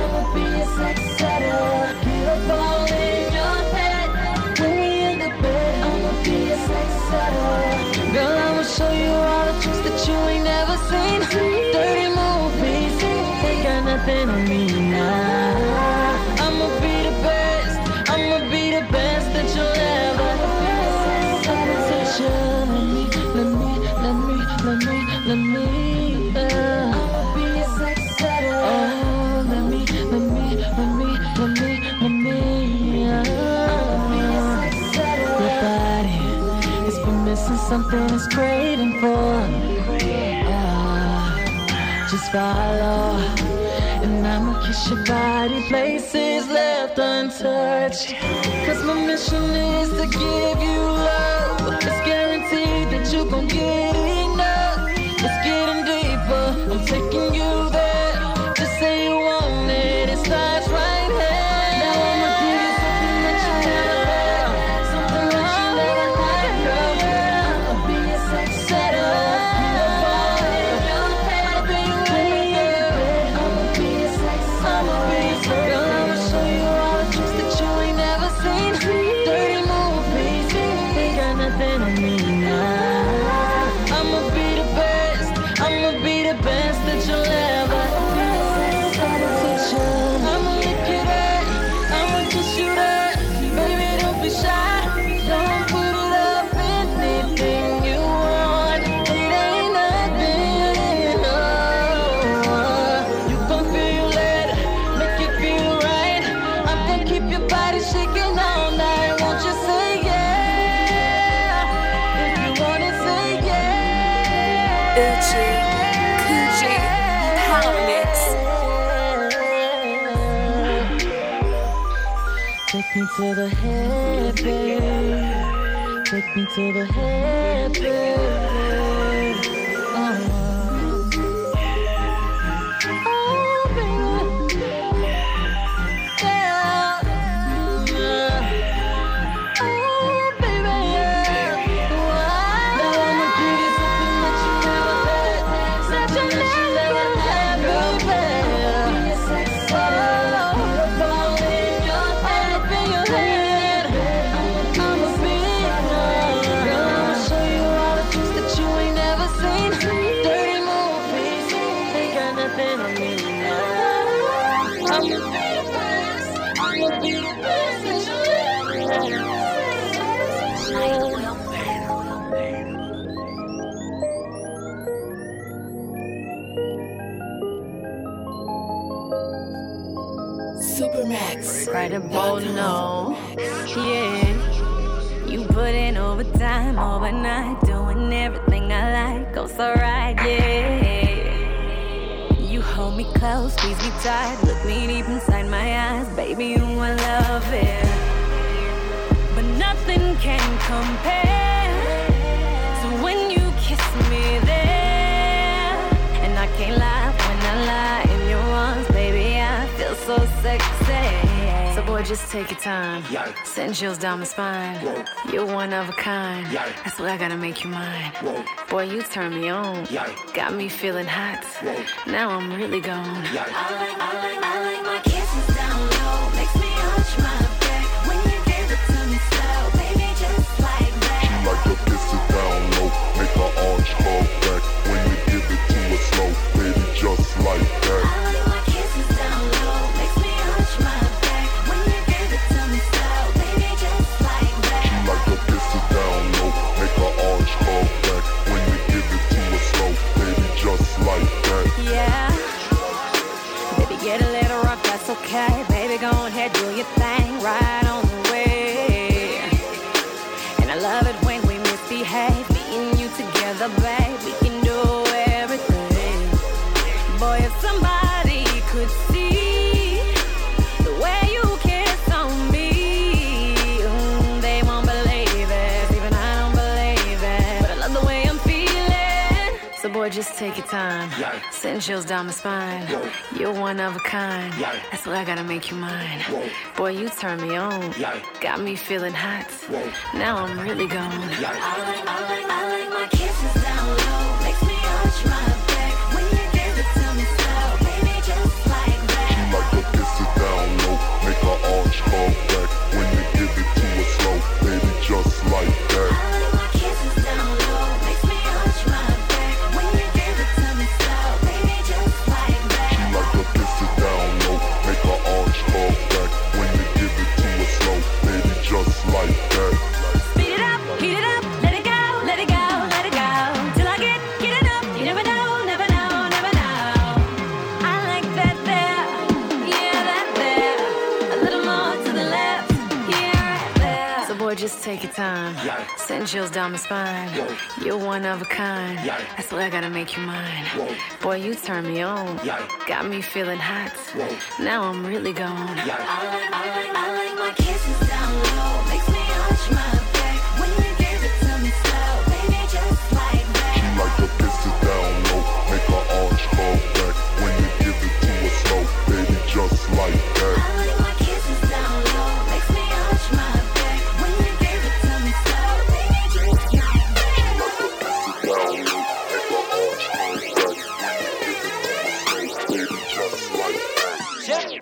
I'ma be a sex setter, get up all in your head, way in the bed, I'ma be a sex setter, girl, I'ma show you all the tricks that you ain't never seen, dirty movies, ain't got nothing on me now. Let me, uh, I'ma be a sex setter. Oh, let me, let me, let me, let me, let me, uh, I'ma be a sex setter. Your body has been missing something it's craving for. Uh, just follow, and I'ma kiss your body, places left untouched. Cause my mission is to give you love. It's guaranteed that you gon' get enough. It's getting deeper, I'm taking you there, just say you want it, it starts right here. Now I'ma give you something that you never had, something that you never had, girl, I'ma be a sex something on me now. I'ma be the best, I'ma be the best that you'll ever be. I'ma lick it up, I'ma kiss you up. Baby, don't be shy, don't put it up. Anything you want, it ain't nothing, oh. You gon' feel you later, make it feel right. I'm gonna keep your body shaking all night. Won't you say Oochie Coochie Power Mix. Take me to the head, babe. Take me to the head, babe. Oh, oh baby. Yeah. Oh, baby, yeah. Why? Now I'ma give you something that you never had. Something that you never had, baby. Oh, fall in your head, up in your head. I'ma be the one. I'ma show you all the things that you ain't never seen. Dirty movies, ain't got nothing on me now. I'ma be the best, I'ma be the best that you'll ever be. Supamaks. Right about now, yeah. You put in overtime, overnight, doing everything I like. Oh, so right, yeah. You hold me close, squeeze me tight, look me deep inside my eyes, baby, you I love it. But nothing can compare to when you kiss me there, and I can't lie when I lie in your arms, baby. I feel so sexy. So boy, just take your time. Yikes. Send chills down my spine. Whoa. You're one of a kind. Yikes. That's why I gotta make you mine. Whoa. Boy, you turn me on. Yikes. Got me feeling hot. Whoa. Now I'm really gone. Yikes. I like, I like, I like my kisses down low. Makes me hunch my back when you give it to me slow, baby, just like that. She like your kisses down low. Make her arch her back when you give it to her slow, baby, just like that. I like my kisses down low. Makes me hunch my back when you give it to me slow, baby, just like that. She like your kisses down low. Make her arch her back when you give it to her slow, baby, just like that. Yeah. Baby, get a little rough, that's okay. Baby, go ahead, do your thing right on the way. And I love it when we misbehave. Me and you together, babe, we can do everything. Boy, if somebody could see the way you kiss on me, mm, they won't believe it. Even I don't believe it. But I love the way I'm feeling. So boy, just take your time. Yikes. Send chills down my spine. Whoa. You're one of a kind. Yikes. That's why I gotta make you mine. Whoa. Boy, you turn me on. Yikes. Got me feeling hot. Whoa. Now I'm really gone. Yikes. I like, I like, I like my kisses down low. Makes me arch my back when you give it to me slow, baby, just like that. She like your kisses down low. Make her arch her back when you give it to her slow, baby, just like that. I like my kisses down low. Makes me arch my back when you give it to me slow, baby, just like that. She like your kisses down low. Make her arch her back when you give it to her slow, baby, just like that. Speed it up, heat it up, let it go, let it go, let it go. Till I get, get enough, you never know, never know, never know. I like that there, yeah, that there. A little more to the left, yeah, right there. So boy, just take your time. Yikes. Send chills down my spine. Whoa. You're one of a kind. Yikes. That's why I gotta make you mine. Whoa. Boy, you turn me on. Yikes. Got me feeling hot. Whoa. Now I'm really gone. Yikes. I like, I like, I like my kisses down low. Makes me arch my back when you give it to me slow, baby, just like that. She like your kisses down low. Make her arch her back when you give it to her slow, baby, just like that. I like my kisses down low. Makes me arch my back when you give it to me slow, baby, just like that.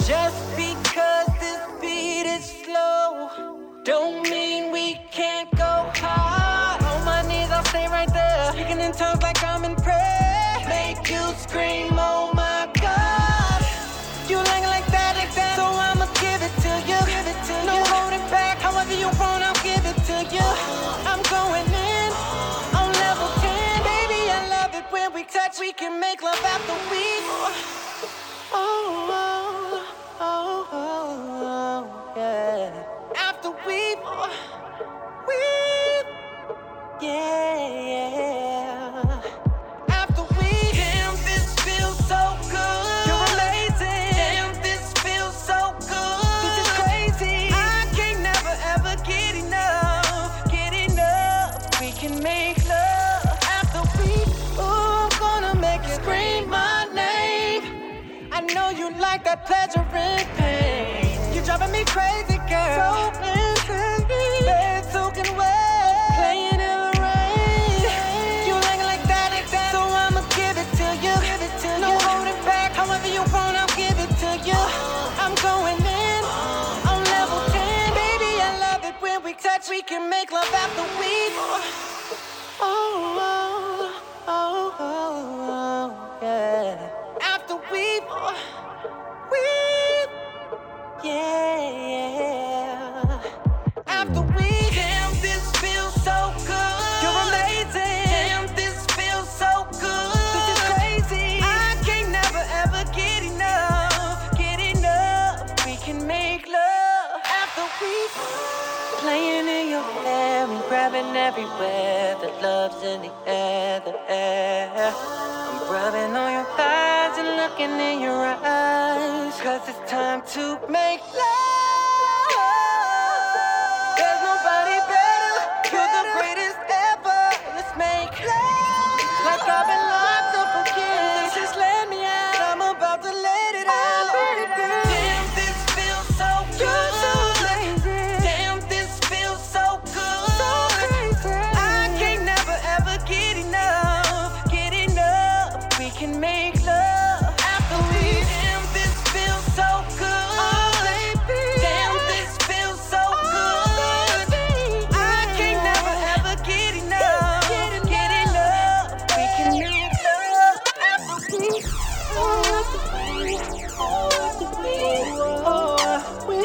Just because this beat is slow, we make love after we. Oh, oh, oh, oh, oh, yeah. After we, we, yeah, yeah. That pleasure and pain, you driving me crazy, girl. So insane, bed soaking wet, playing in the rain. You like it like that, like that, so I'ma give it to you. Give it to no you. Holding back, however you want, I'll give it to you. Uh, I'm going in uh, on level ten, baby. I love it when we touch. We can make love after we. Oh, oh, oh, oh, oh, yeah. After we. Yeah, yeah. After we, damn, this feels so good. You're amazing. Damn, this feels so good. This is crazy. I can't never ever get enough. Get enough. We can make love after we. Playing in your hair, I'm grabbing everywhere. The love's in the air, the air. I'm rubbing on your thighs and looking in your eyes. Cause it's time to make love. There's nobody better. You're the greatest ever. Let's make love. Like I've been locked up again. Just let me out. I'm about to let it out. Damn, this feels so good. So lazy. Damn, this feels so good. So crazy. I can't never ever get enough. Get enough. We can make love after we. So good, oh, baby. Damn, this feels so oh, good. Baby. I can't never ever get enough. Get enough, get enough. We can make love after we. Oh, we.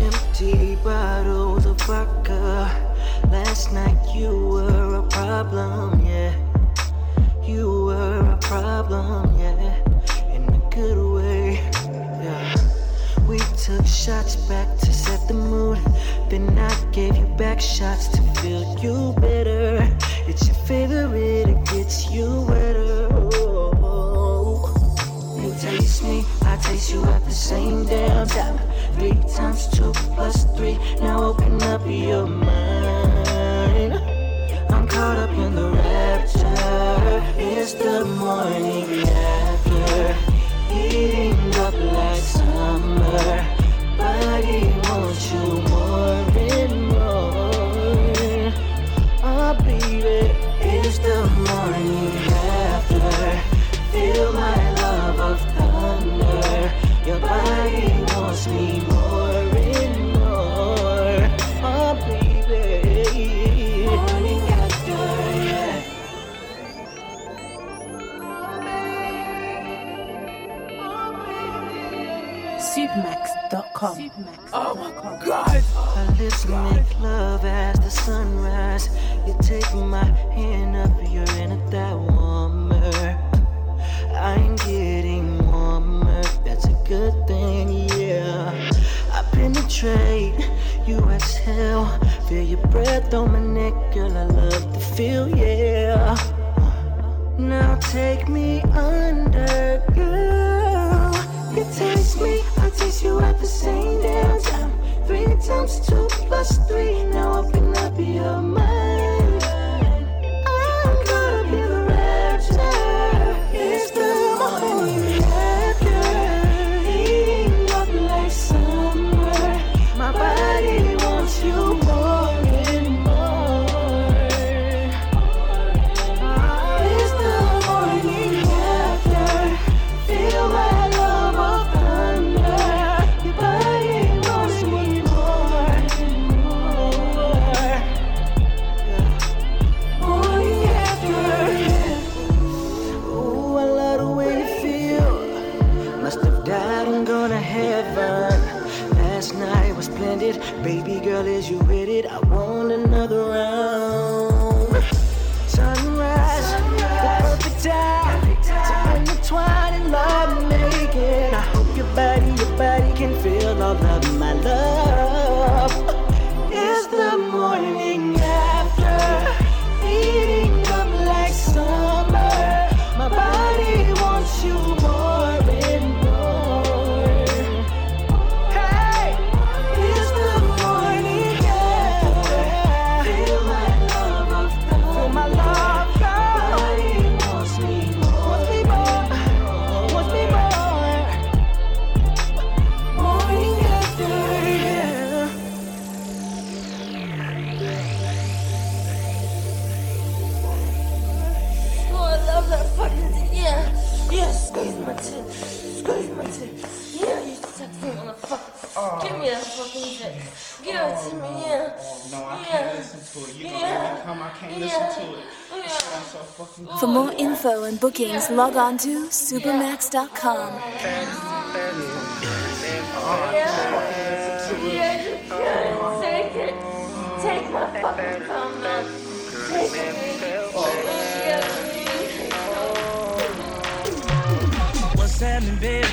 Empty bottles of vodka. Last night you were a problem, yeah. You were a problem, yeah. In a good way, yeah. We took shots back to set the mood. Then I gave you back shots to feel you better. It's your favorite, it gets you wetter. Oh. You taste me, I taste you at the same damn time. Three times two plus three, now open up your mind. I'm caught up in the rapture, it's the morning after. Heating up like summer, body wants you more and more. Oh baby, it's the morning after. Feel my love of thunder. Your body wants me more and more. Oh baby, morning after, yeah. Supamaks dot com. Oh my God! Our lips make love as the sunrise. You take my hand up, you're in a that warmer. I'm getting warmer, that's a good thing, yeah. I penetrate, you exhale. Feel your breath on my neck, girl, I love the feel, yeah. Now take me under, girl. You taste me, I taste you at the same damn time. Three times two plus three, now open up your mind. I'm gonna be the rapture, it's the morning after. Heating up like summer, my body wants you more and more. It's the morning after, feel my love of thunder. Your body wants me more. lover. Last night was splendid. Baby girl, is you with it? I want another round. Sunrise, Sunrise. The perfect time, perfect time to intertwine and love making. I hope your body, your body can feel all of my love. It's the morning after, eating up like summer. My body wants you more and more. Hey, it's the morning after. Feel my love of love. Feel my love. My body wants me more. Wants me more. Wants me more. Morning after. Oh, I love that fucking. Yeah, yeah, squeeze my tip, squeeze my tip. Yeah, you suck me on the fuck. Oh. Give me that fucking tip. Give oh, it to no. me, yeah. Oh, no, I yeah. can't listen to it. You yeah. don't even come, I can't yeah. listen to it. Yeah. So fucking for more info and bookings, yeah. log on to Supamaks dot com. Yeah, take it. Take my fucking phone, man. Take it. Oh. Yeah. What's happening, babe?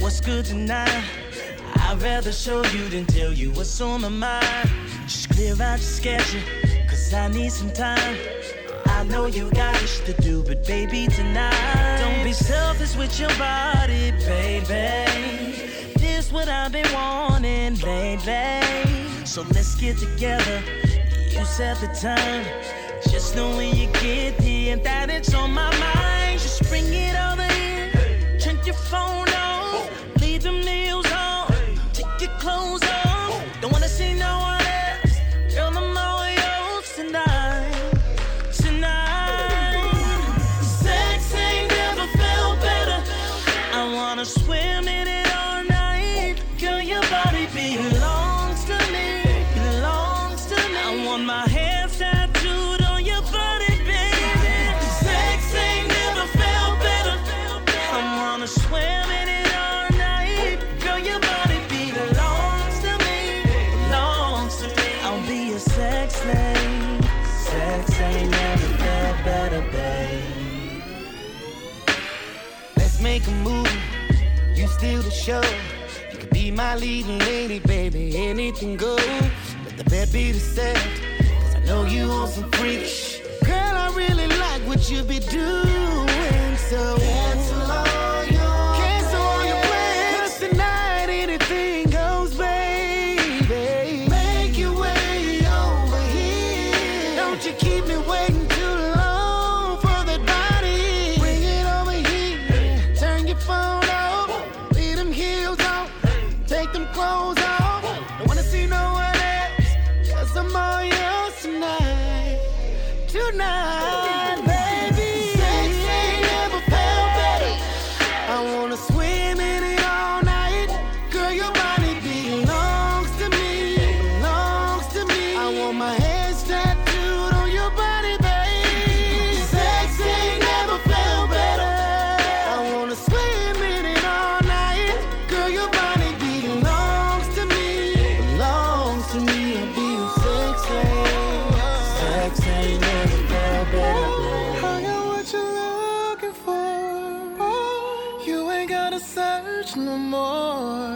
What's good tonight? I'd rather show you than tell you what's on my mind. Just clear out your schedule, cause I need some time. I know you got shit to do, but baby, tonight, don't be selfish with your body, baby. This what I've been wanting lately. So let's get together, you set the time. Just know when you get here and that it's on my mind. Just bring it over here. Turn your phone on, leave them nails on, take your clothes on. Don't wanna see no one else. Girl, I'm all yours tonight, tonight. Sex ain't never felt better. I wanna swim in it all night. Girl, your body belongs to me, belongs to me. I want my hands tattooed on your body, baby. Sex ain't never felt better. I wanna swim in it all night. Girl, your body belongs to me, belongs to me. I'll be a sex slave. Sex ain't never felt better, babe. Let's make a movie, you steal the show. You could be my leading lady, baby, anything goes. Let the bed be the set, cause I know you want some freak. Girl, I really like what you be doing, so cancel all your plans. Cancel all your plans. Cause tonight anything goes, baby. Make your way over here. Don't you keep me waiting too long for that body. Bring it over here. Turn your phone off. Leave them heels on. Take them clothes off. Don't wanna see no one else. Cause I'm all yours tonight. Tonight, baby. Sex ain't never felt better. I wanna swim in it all night. Girl, your body belongs to me, belongs to me. I want my hands tattooed on your body, baby. Sex ain't never felt better. I wanna swim in it all night. Girl, your body belongs to me, belongs to me. I'll be a sex slave. Sex ain't never felt better. I got what you're looking for. You ain't gotta search no more.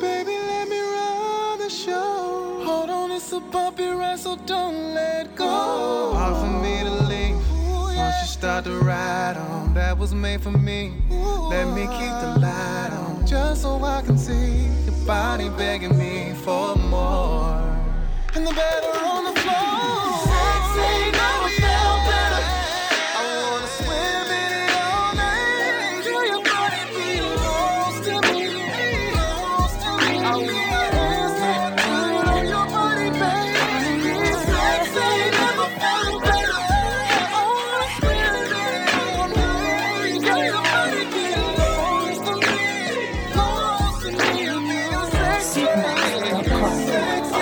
Baby, let me run the show. Hold on, it's a bumpy ride, so don't let go. Hard for me to leave once you start to ride on. That was made for me. Let me keep the light on, just so I can see your body begging me for more. And the bed are on the floor. Ain't never felt better. I wanna swim in it all night. Girl, your body belongs to me, belongs to me. I want my hands tattooed on your body, baby. Sex ain't never felt better. I wanna swim in it all night. Girl, your body belongs to me, belongs to me. I feel sex ain't never felt better, baby.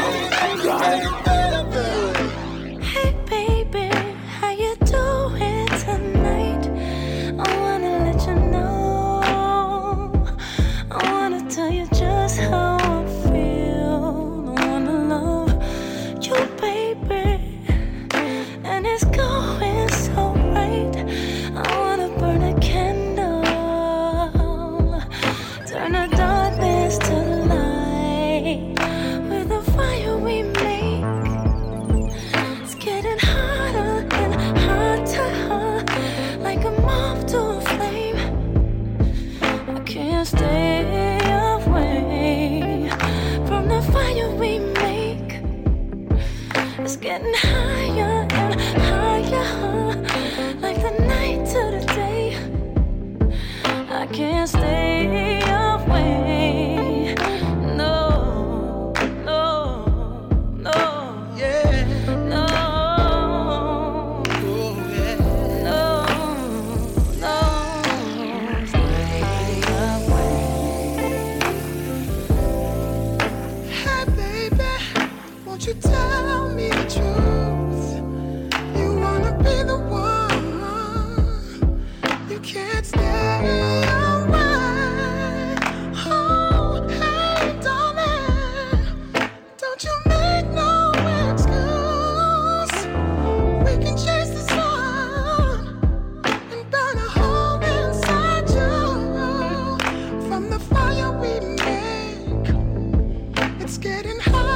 Tell you. Won't you tell me the truth? You wanna be the one. You can't stay away. Oh, hey, darling, don't you make no excuse. We can chase the sun and burn a hole inside you. From the fire we make, it's getting harder.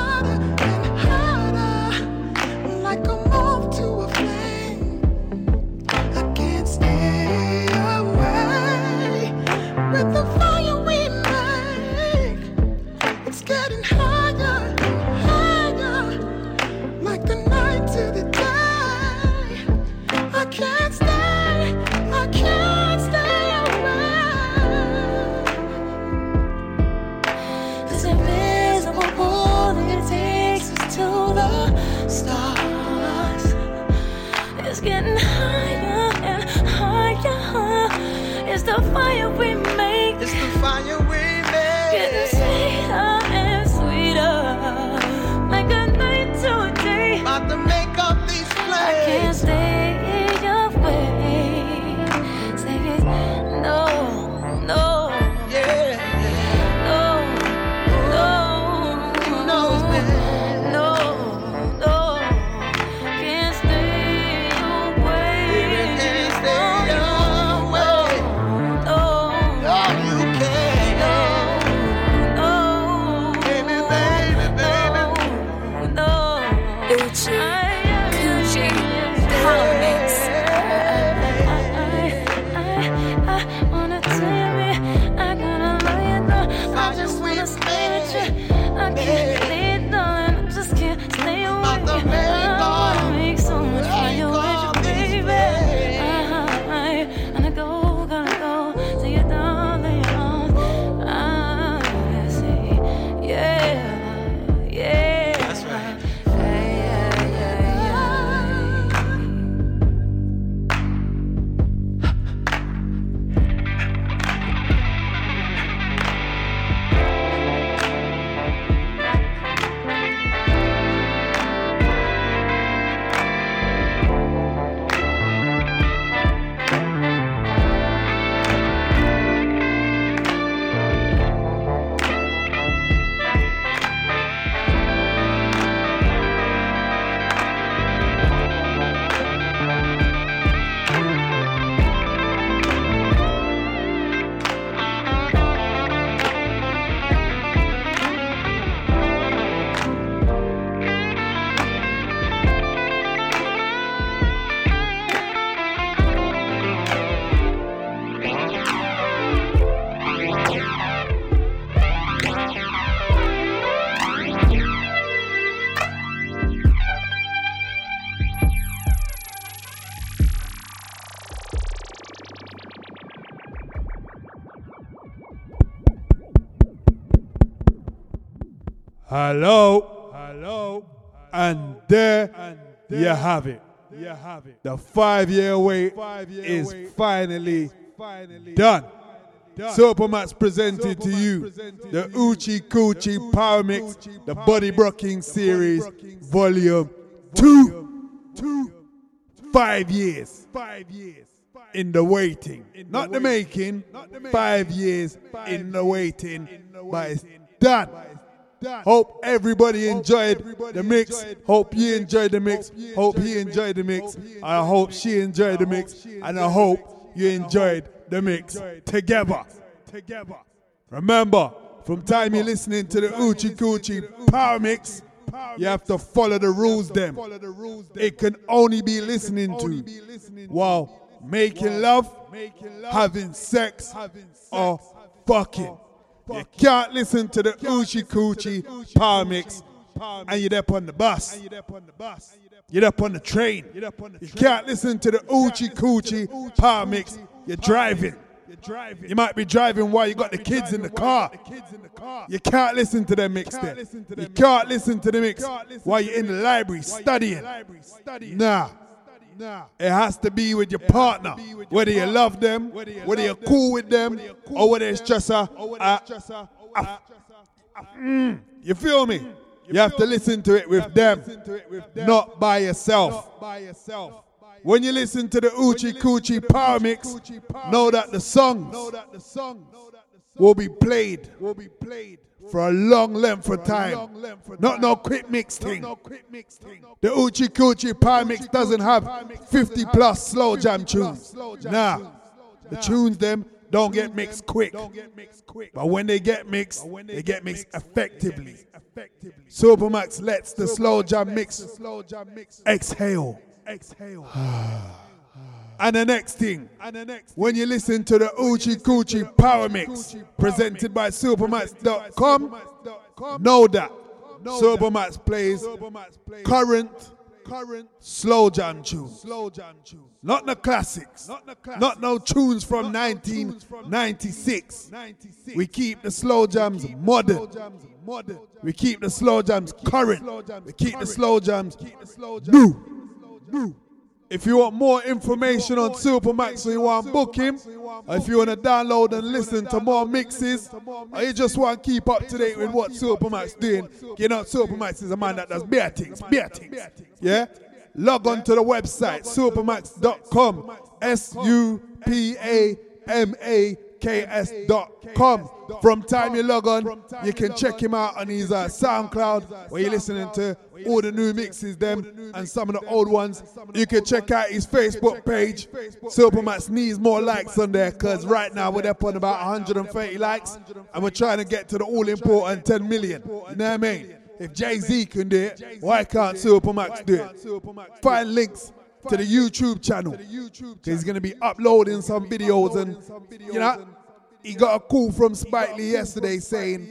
Hello, hello, and there, and there you have it. You have it. The five-year wait five year is wait finally, finally done. done. Supamaks presented Supermax to you presented the Oochie Coochie Power, Power Mix, the Body Bruking Series, Volume Two. Two. Five years. Five years. In the waiting, in not the, the making. Not the five making. years five in the waiting, in the but it's done. Hope everybody enjoyed the mix. Hope you enjoyed the mix. Hope he enjoyed the mix. I hope she enjoyed the mix. And I hope you enjoyed the mix together. Together. Remember, from time you're listening to the Oochie Coochie Power Mix, you have to follow the rules then. It can only be listening to while making love, having sex, or fucking. You can't listen to the Oochie Coochie Power Mix and you're up on the bus. You're up on the train. You can't listen to the Oochie Coochie Power Mix. You're driving. You might be driving while you got the kids in the car. You can't listen to them mix then. You can't listen to the mix while you're in the library studying. Nah. Nah. It has to be with your it partner, with your whether partner. you love them, whether you're, whether you're cool them, with them, whether cool or whether it's just a, a, a, a, a, a, a, a, a, a, a, a mm, you feel me? Mm. You, you have to listen to it with them, to it with them. Not, by not by yourself. When you listen to the Oochie Coochie Power Mix, know that the songs know that the song will be played will be played for a long length of time. Not no quick mix thing. The Oochie Coochie Power Mix doesn't have fifty plus slow jam tunes. Nah, the tunes them don't get mixed quick. But when they get mixed, they get mixed effectively. Supamaks lets the slow jam mix exhale. Exhale. And the next thing, and the next when you listen to the Oochie Coochie Power Mix presented by Supamaks dot com, know that Supamaks plays current, current slow jam tunes. Not the classics, not no tunes from nineteen ninety-six. We keep the slow jams modern. We keep the slow jams current. We keep the slow jams new. new. If you want more information on Supamaks or you want to book him, or if you want to download and listen to more mixes, or you just want to keep up to date with what Supamaks doing, you know Supamaks is a man that does bare things, bare things. Yeah? Log on to the website, Supamaks dot com, S U P A M A K S dot com. From time you log on, you can check him out on his uh, SoundCloud, where you're listening to all the new mixes them and some of the old ones. You can check out his Facebook page. Supamaks needs more likes on there, because right now we're up on about one hundred thirty likes and we're trying to get to the all-important ten million. You know what I mean? If Jay-Z can do it, why can't Supamaks do it? Find links to the YouTube channel, because he's going to be uploading some videos, and you know, he got a call from Spike Lee yesterday saying,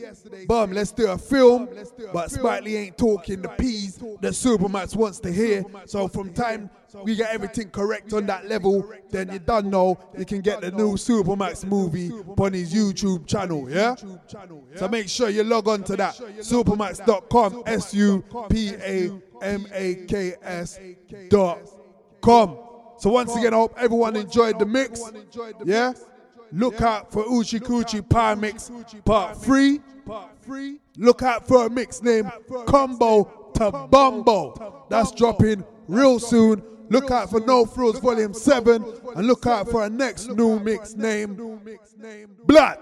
"Bum, let's do a film," but Spike Lee ain't talking the P's that Supamaks wants to hear. So from time we get everything correct on that level, then you done know you can get the new Supamaks movie on his YouTube channel, yeah? So make sure you log on to that, Supamaks dot com, S U P A M A K S dot com. So once again, I hope everyone enjoyed the mix. Yeah? Look out for Oochie Coochie Power Mix Part three. Look out for a mix named Combo to Bumbo. That's dropping real soon. Look out for No Frills Volume seven. And look out for our next new mix named Blood.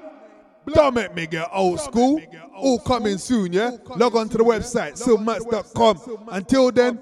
Don't make me get old school. All coming soon, yeah? Log on to the website, Supamaks dot com. Until then.